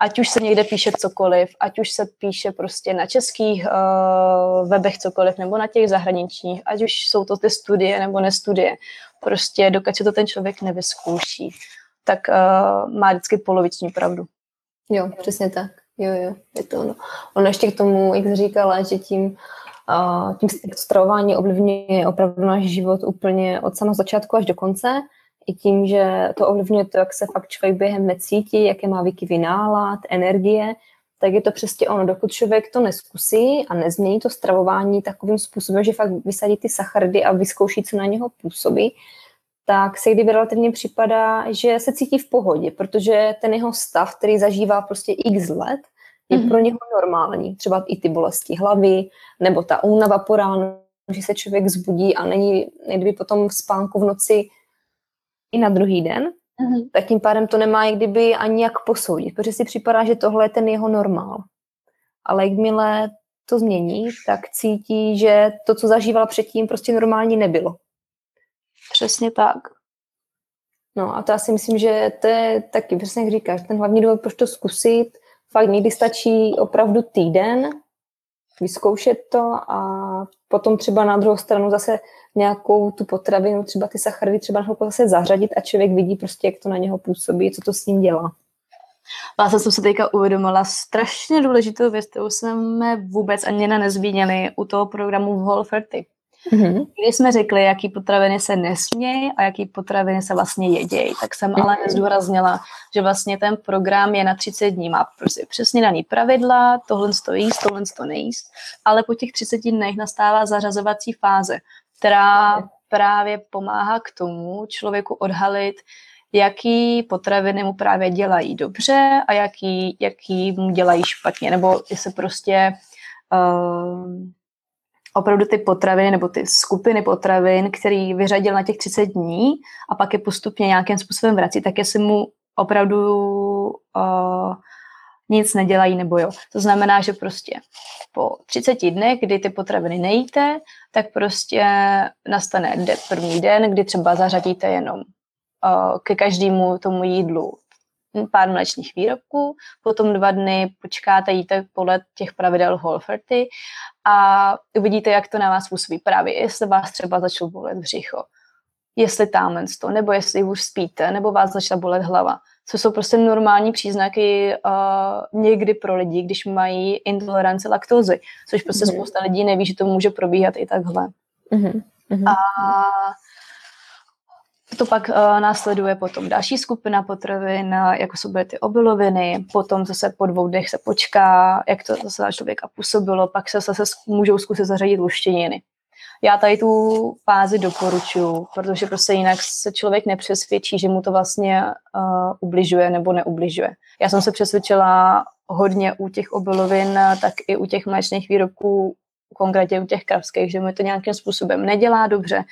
Ať už se někde píše cokoliv, ať už se píše prostě na českých uh, webech cokoliv nebo na těch zahraničních, ať už jsou to ty studie nebo nestudie, prostě dokud se to ten člověk nevyzkouší, tak uh, má vždycky poloviční pravdu. Jo, přesně tak. Jo, jo, je to ono. Ono ještě k tomu, jak jsi říkala, že tím Uh, tím stravování ovlivňuje opravdu náš život úplně od samého začátku až do konce. I tím, že to ovlivňuje to, jak se fakt člověk během necítí, jaké má výkyvy nálad, energie, tak je to přesně ono. Dokud člověk to neskusí a nezmění to stravování takovým způsobem, že fakt vysadí ty sacharidy a vyzkouší, co na něho působí, tak se kdyby relativně připadá, že se cítí v pohodě, protože ten jeho stav, který zažívá prostě x let, je pro něho normální. Třeba i ty bolesti hlavy, nebo ta únava po ránu, že se člověk vzbudí a není někdy potom v spánku v noci i na druhý den, uh-huh. tak tím pádem to nemá kdyby ani jak posoudit, protože si připadá, že tohle je ten jeho normál. Ale jakmile to změní, tak cítí, že to, co zažíval předtím, prostě normální nebylo. Přesně tak. No a to já si myslím, že to je taky, přesně jak říkáš, ten hlavní důvod, proč to zkusit, fakt někdy stačí opravdu týden vyzkoušet to a potom třeba na druhou stranu zase nějakou tu potravinu, třeba ty sacharidy, třeba na chvilku zase zařadit a člověk vidí prostě, jak to na něho působí, co to s ním dělá. Vlastně jsem se teďka uvědomila strašně důležitou věc, kterou jsme vůbec ani nezmínili u toho programu v Whole třicet. Mm-hmm. Když jsme řekli, jaký potraviny se nesmějí a jaký potraviny se vlastně jedějí, tak jsem ale nezdůraznila, že vlastně ten program je na třicet dní, má prostě přesně daný pravidla, tohle to jíst, tohle to nejíst, ale po těch třiceti dnech nastává zařazovací fáze, která právě pomáhá k tomu člověku odhalit, jaký potraviny mu právě dělají dobře a jaký, jaký mu dělají špatně, nebo se prostě... Uh, opravdu ty potraviny nebo ty skupiny potravin, který vyřadil na těch třicet dní a pak je postupně nějakým způsobem vrací, tak jestli mu opravdu uh, nic nedělají nebo jo. To znamená, že prostě po třiceti dnech, kdy ty potraviny nejíte, tak prostě nastane de- první den, kdy třeba zařadíte jenom uh, ke každému tomu jídlu pár mléčných výrobků, potom dva dny počkáte, jíte podle těch pravidel Whole třicet a uvidíte, jak to na vás působí právě, jestli vás třeba začalo bolet břicho, jestli támen to, nebo jestli už spíte, nebo vás začala bolet hlava. Co jsou prostě normální příznaky uh, někdy pro lidi, když mají intolerance laktózy, což prostě mm. spousta lidí neví, že to může probíhat i takhle. Mm. Mm. A to pak uh, následuje potom další skupina potravin, jako jsou byly ty obiloviny, potom zase po dvou dnech se počká, jak to zase na člověka působilo, pak se zase můžou zkusit zařadit luštěniny. Já tady tu fázi doporučuji, protože prostě jinak se člověk nepřesvědčí, že mu to vlastně uh, ubližuje nebo neubližuje. Já jsem se přesvědčila hodně u těch obilovin, tak i u těch mléčných výrobků, konkrétně u těch kravských, že mi to nějakým způsobem nedělá dobře.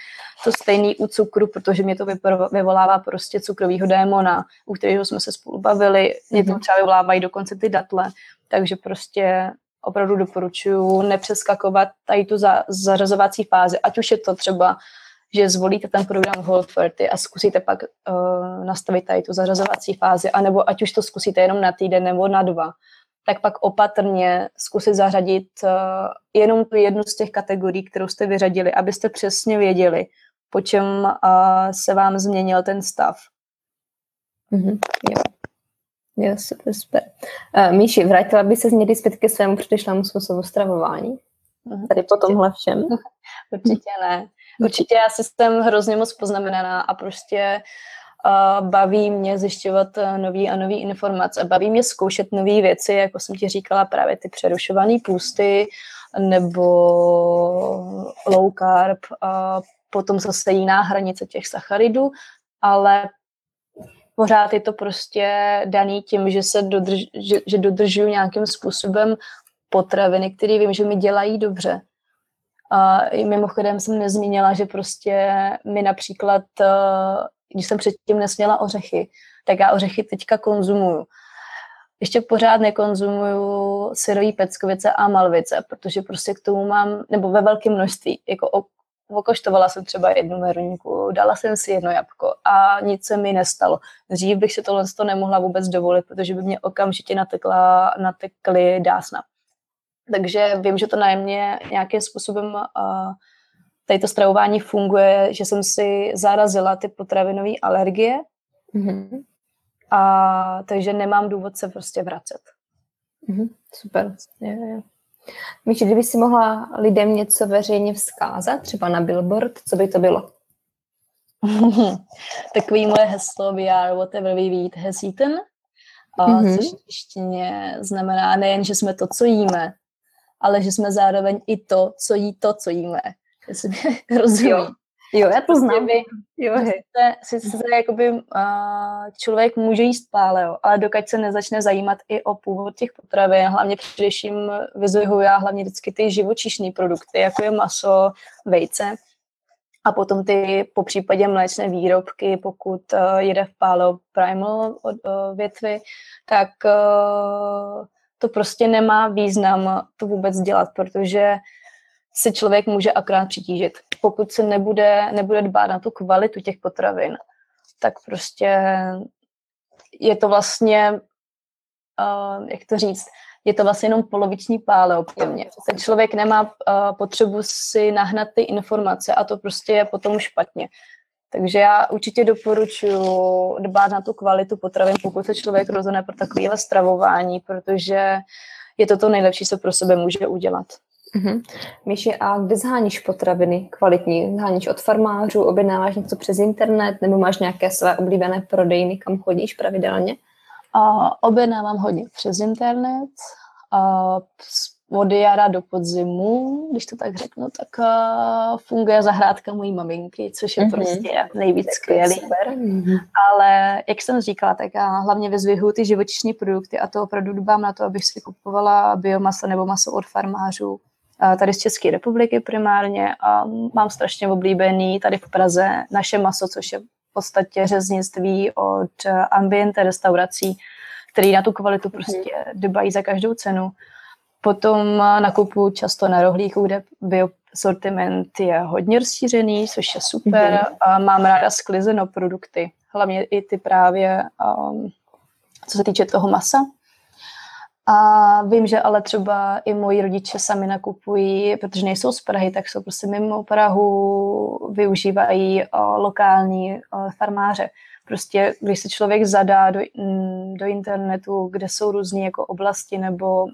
To stejný u cukru, protože mě to vyvolává prostě cukrovýho démona, u kterého jsme se spolu bavili, mě to třeba vyvolávají dokonce ty datle, takže prostě opravdu doporučuji nepřeskakovat tady tu za, zařazovací fázi, ať už je to třeba, že zvolíte ten program Whole třicet a zkusíte pak uh, nastavit tady tu zařazovací fázi, anebo ať už to zkusíte jenom na týden nebo na dva, tak pak opatrně zkusit zařadit uh, jenom tu jednu z těch kategorií, kterou jste vyřadili, abyste přesně věděli, po čem uh, se vám změnil ten stav. Mm-hmm. Jo. Jo, super, super. Uh, Míši, vrátila by se z někdy zpět ke svému předešlému způsobu stravování? Uh-huh. Tady po tomhle všem? Určitě ne. Určitě já si jsem hrozně moc poznamenaná a prostě uh, baví mě zjišťovat nový a nový informace. Baví mě zkoušet nové věci, jako jsem ti říkala, právě ty přerušované půsty nebo low carb, uh, potom zase jiná hranice těch sacharidů, ale pořád je to prostě daný tím, že se dodrž, že, že dodržuju nějakým způsobem potraviny, které vím, že mi dělají dobře. A mimochodem jsem nezmínila, že prostě mi například, když jsem předtím nesměla ořechy, tak já ořechy teďka konzumuju. Ještě pořád nekonzumuju syrový peckovice a malvice, protože prostě k tomu mám, nebo ve velkém množství, jako o, okoštovala jsem třeba jednu meruňku, dala jsem si jedno jabko a nic se mi nestalo. Dřív bych si tohle nemohla vůbec dovolit, protože by mě okamžitě natekla, natekly dásna. Takže vím, že to na mě nějakým způsobem tady to stravování funguje, že jsem si zarazila ty potravinové alergie, mm-hmm. a takže nemám důvod se prostě vracet. Mm-hmm. Super, jo, jo. Míši, kdyby si mohla lidem něco veřejně vzkázat, třeba na billboard, co by to bylo? Takový moje heslo We are whatever we eat has eaten, a mm-hmm. což v češtině znamená nejen, že jsme to, co jíme, ale že jsme zároveň i to, co jí to, co jíme. Jestli mě rozumí. Jo, jo, já to znám. By, jo, sice, sice jakoby, uh, člověk může jíst páleo, ale dokud se nezačne zajímat i o původ těch potravin, hlavně především vyzvihuji já hlavně vždycky ty živočišné produkty, jako je maso, vejce a potom ty po případě mléčné výrobky, pokud uh, jede v páleo primal od, uh, větvy, tak uh, to prostě nemá význam to vůbec dělat, protože se člověk může akorát přitížit. Pokud se nebude, nebude dbát na tu kvalitu těch potravin, tak prostě je to vlastně, uh, jak to říct, je to vlastně jenom poloviční páleo pro mě. Ten člověk nemá uh, potřebu si nahnat ty informace a to prostě je potom špatně. Takže já určitě doporučuji dbát na tu kvalitu potravin, pokud se člověk rozhodne pro takovéhle stravování, protože je to to nejlepší, co pro sebe může udělat. Uhum. Míši, a kde zháníš potraviny kvalitní? Zháníš od farmářů, objednáváš něco přes internet, nebo máš nějaké své oblíbené prodejny, kam chodíš pravidelně? Uh, objednávám hodně přes internet, uh, od jara do podzimu, když to tak řeknu, tak uh, funguje zahrádka mojí maminky, což je uhum. prostě nejvíc skvělý. Ale jak jsem říkala, tak já hlavně vyzvihuji ty živočišní produkty a to opravdu dbám na to, abych si kupovala biomasa nebo maso od farmářů. tady z České republiky primárně a mám strašně oblíbený tady v Praze Naše maso, což je v podstatě řeznictví od Ambiente restaurací, který na tu kvalitu prostě dbají za každou cenu. Potom nakupuji často na Rohlíku, kde biosortiment je hodně rozšířený, což je super. A mám ráda sklizeno produkty, hlavně i ty právě, um, co se týče toho masa. A vím, že ale třeba i moji rodiče sami nakupují, protože nejsou z Prahy, tak jsou prostě mimo Prahu, využívají o, lokální o, farmáře. Prostě když se člověk zadá do, do internetu, kde jsou různé jako oblasti nebo o,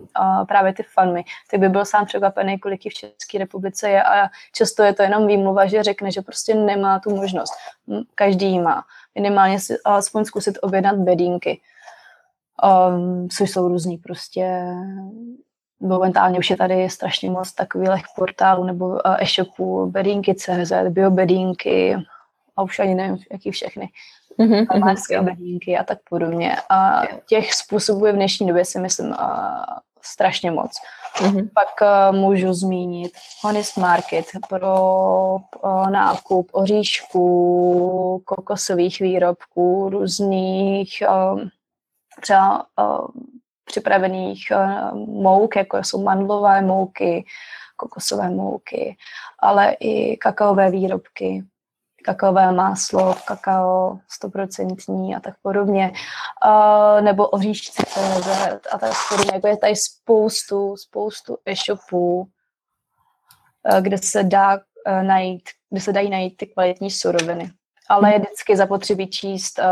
právě ty farmy, tak by byl sám překvapený, kolik jich v České republice je a často je to jenom výmluva, že řekne, že prostě nemá tu možnost. Každý ji má. Minimálně si aspoň zkusit objednat bedínky. Um, což jsou různý prostě, momentálně už je tady strašně moc takových portálů nebo uh, e-shopů, bedínky tečka cé zet, biobedínky a už ani nevím, jaký všechny, mm-hmm, marské bedínky a tak podobně. A těch způsobů je v dnešní době si myslím uh, strašně moc. Mm-hmm. Pak uh, můžu zmínit Honest Market pro uh, nákup oříšků, kokosových výrobků, různých uh, třeba uh, připravených uh, mouk, jako jsou mandlové mouky, kokosové mouky, ale i kakaové výrobky, kakaové máslo, kakao stoprocentní a tak podobně, uh, nebo oříšky a tak podobně. Jako je tady spoustu, spoustu e-shopů, uh, kde se dá uh, najít, kde se dají najít ty kvalitní suroviny. Ale je vždycky zapotřebí číst, uh,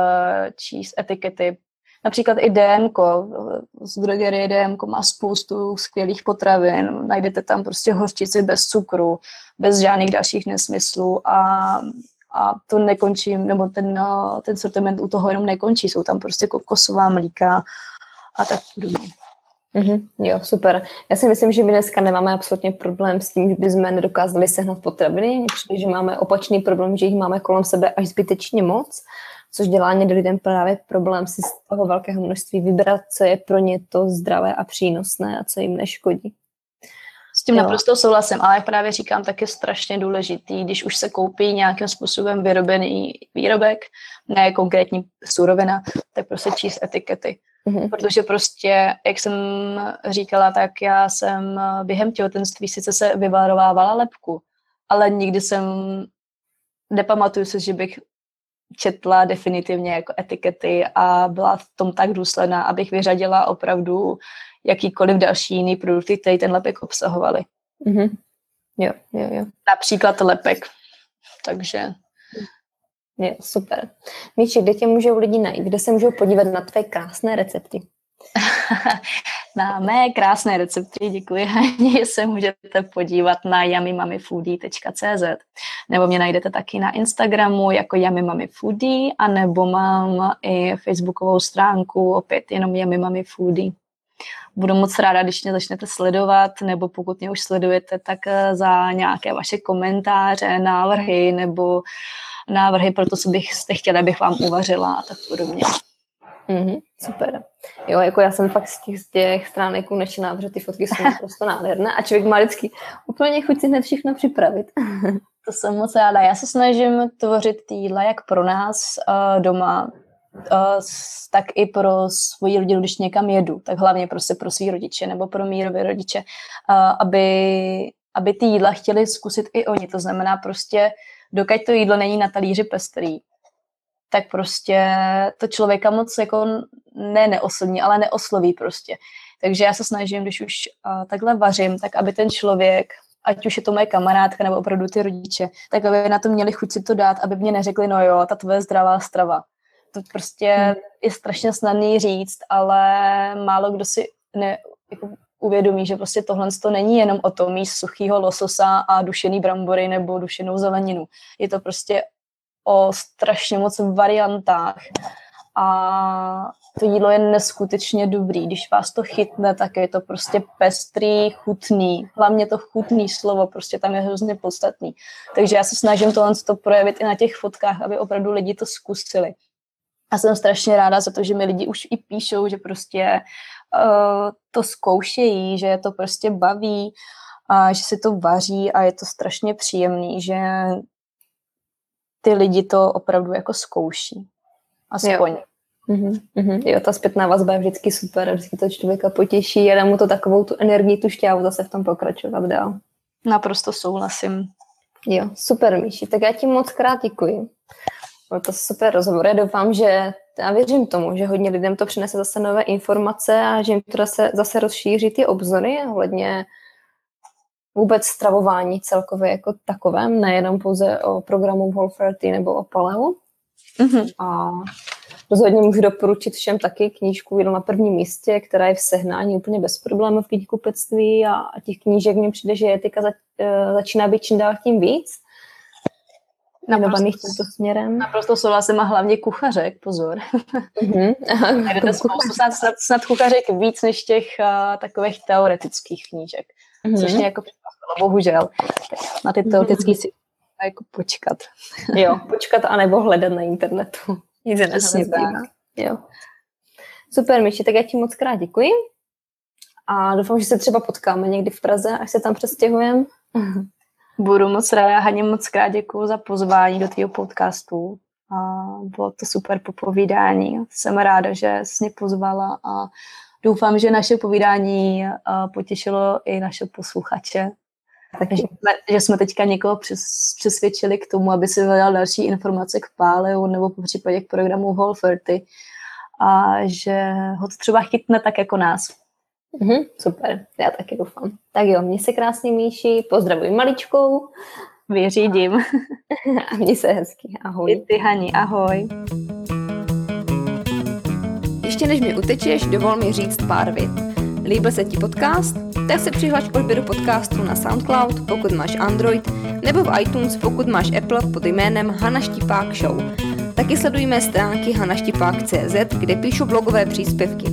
číst etikety. Například i D M ko, z drogerie D M ko má spoustu skvělých potravin, najdete tam prostě hořčici bez cukru, bez žádných dalších nesmyslů a, a to nekončí, nebo ten, ten sortiment u toho jenom nekončí, jsou tam prostě kokosová mlíka a tak podobně. Mm-hmm, jo, super. Já si myslím, že my dneska nemáme absolutně problém s tím, že bychom nedokázali sehnat potraviny, protože máme opačný problém, že jich máme kolem sebe až zbytečně moc, což dělá někdy lidem právě problém si z toho velkého množství vybrat, co je pro ně to zdravé a přínosné a co jim neškodí. S tím jo. Naprosto souhlasím, ale jak právě říkám, tak je strašně důležitý, když už se koupí nějakým způsobem vyrobený výrobek, ne konkrétní surovina, tak prostě číst etikety. Mm-hmm. Protože prostě, jak jsem říkala, tak já jsem během těhotenství sice se vyvarovávala lepku, ale nikdy jsem, nepamatuju se, že bych četla definitivně jako etikety a byla v tom tak důsledná, abych vyřadila opravdu jakýkoliv další jiný produkty, které ten lepek obsahovaly. Mm-hmm. Jo, jo, jo. Například lepek. Takže... Jo, super. Míči, kde tě můžou lidi najít? Kde se můžou podívat na tvé krásné recepty? Na mé krásné recepty, děkuji, Haně, se můžete podívat na yummy mummy foodie tečka cé zet. Nebo mě najdete taky na Instagramu jako Yummy Mummy Foodie, anebo mám i facebookovou stránku opět jenom Yummy Mummy Foodie. Budu moc ráda, když mě začnete sledovat, nebo pokud mě už sledujete, tak za nějaké vaše komentáře, návrhy, nebo návrhy pro to, co byste chtěli, abych vám uvařila a tak podobně. Mm-hmm, super. Jo, jako já jsem fakt z těch, z těch stránek unešená, protože ty fotky jsou prostě nádherné a člověk má vždycky úplně chuť si hned všechno připravit. To jsem moc ráda. Já se snažím tvořit jídla jak pro nás uh, doma, uh, tak i pro svoji rodinu, když někam jedu, tak hlavně prostě pro svý rodiče nebo pro mírové rodiče, uh, aby, aby ty jídla chtěli zkusit i oni. To znamená prostě, dokud to jídlo není na talíři pestrý, tak prostě to člověka moc jako ne neoslní, ale neosloví prostě. Takže já se snažím, když už uh, takhle vařím, tak aby ten člověk, ať už je to moje kamarádka nebo opravdu ty rodiče, tak aby na to měli chuť si to dát, aby mě neřekli, no jo, ta tvoje zdravá strava. To prostě hmm. je strašně snadný říct, ale málo kdo si ne, jako uvědomí, že prostě tohle to není jenom o tom jíst suchýho lososa a dušený brambory nebo dušenou zeleninu. Je to prostě o strašně moc variantách a to jídlo je neskutečně dobrý. Když vás to chytne, tak je to prostě pestrý, chutný. Hlavně to chutný slovo, prostě tam je hrozně podstatný. Takže já se snažím tohle to projevit i na těch fotkách, aby opravdu lidi to zkusili. A jsem strašně ráda za to, že mi lidi už i píšou, že prostě uh, to zkoušejí, že je to prostě baví a že se to vaří a je to strašně příjemný, že ty lidi to opravdu jako zkouší. Aspoň. Jo. Mm-hmm, mm-hmm. Jo, ta zpětná vazba je vždycky super, vždycky to člověka potěší a dá mu to takovou tu energii, tu šťávu zase v tom pokračovat dál. Naprosto souhlasím. Jo, super, Míši, tak já ti moc krát děkuji. Byl to super rozhovor, já doufám, že já věřím tomu, že hodně lidem to přinese zase nové informace a že jim to zase, zase rozšíří ty obzory a hledně vůbec stravování celkově jako takovém, nejenom pouze o programu Whole třicet nebo o paleu. Mm-hmm. A rozhodně můžu doporučit všem taky knížku Jídlo na prvním místě, která je v sehnání úplně bez problémů v knihkupectví a, a těch knížek mně přijde, že etika za, e, začíná být čím dál tím víc. Naprosto, směrem. Naprosto souhlasím a hlavně kuchařek, pozor. Mm-hmm. Aha, spoustu, snad, snad kuchařek víc než těch uh, takových teoretických knížek, mm-hmm. což mě jako připadalo, bohužel. Na ty teoretické mm-hmm. si jako počkat. Jo, počkat anebo hledat na internetu. Nic se nezbývá. Jo. Super, Míši, tak já ti moc krát děkuji a doufám, že se třeba potkáme někdy v Praze, až se tam přestěhujeme. Budu moc ráda, Haně, moc krát děkuju za pozvání do tvýho podcastu. A bylo to super popovídání. Jsem ráda, že jsi mě pozvala a doufám, že naše povídání potěšilo i naše posluchače. Takže že jsme teďka někoho přesvědčili k tomu, aby si hledal další informace k páleu nebo po případě k programu Whole třicet a že ho to třeba chytne tak jako nás. Mm-hmm, super, já taky doufám. Tak jo, mě se krásně, Míši, pozdravuj maličkou. Věřím. A mě se hezky, ahoj. I ty, Hani, ahoj. Ještě než mi utečeš, dovol mi říct pár vět. Líbil se ti podcast? Tak se přihlaš k odběru podcastu na SoundCloud, pokud máš Android, nebo v iTunes, pokud máš Apple pod jménem Hanna Štípák Show. Taky sledujme stránky hanna štípák tečka cé zet, kde píšu blogové příspěvky.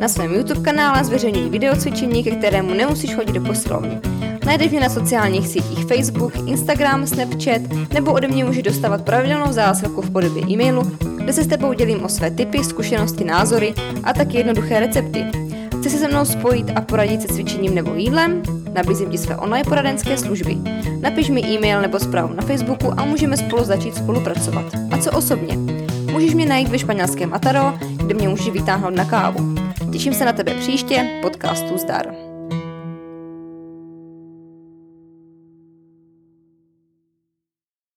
Na svém YouTube kanále zveřejňuji videocvičení, ke kterému nemusíš chodit do posilovny. Najdeš mě na sociálních sítích Facebook, Instagram, Snapchat, nebo ode mě můžeš dostávat pravidelnou zásilku v podobě e-mailu, kde se s tebou dělím o své tipy, zkušenosti, názory a taky jednoduché recepty. Chci se se mnou spojit a poradit se cvičením nebo jídlem? Nabízím ti své online poradenské služby. Napiš mi e-mail nebo zprávu na Facebooku a můžeme spolu začít spolupracovat. A co osobně? Můžeš mě najít ve španělském Ataro, kde mě můžeš vytáhnout na kávu. Těším se na tebe příště, podcastu zdar.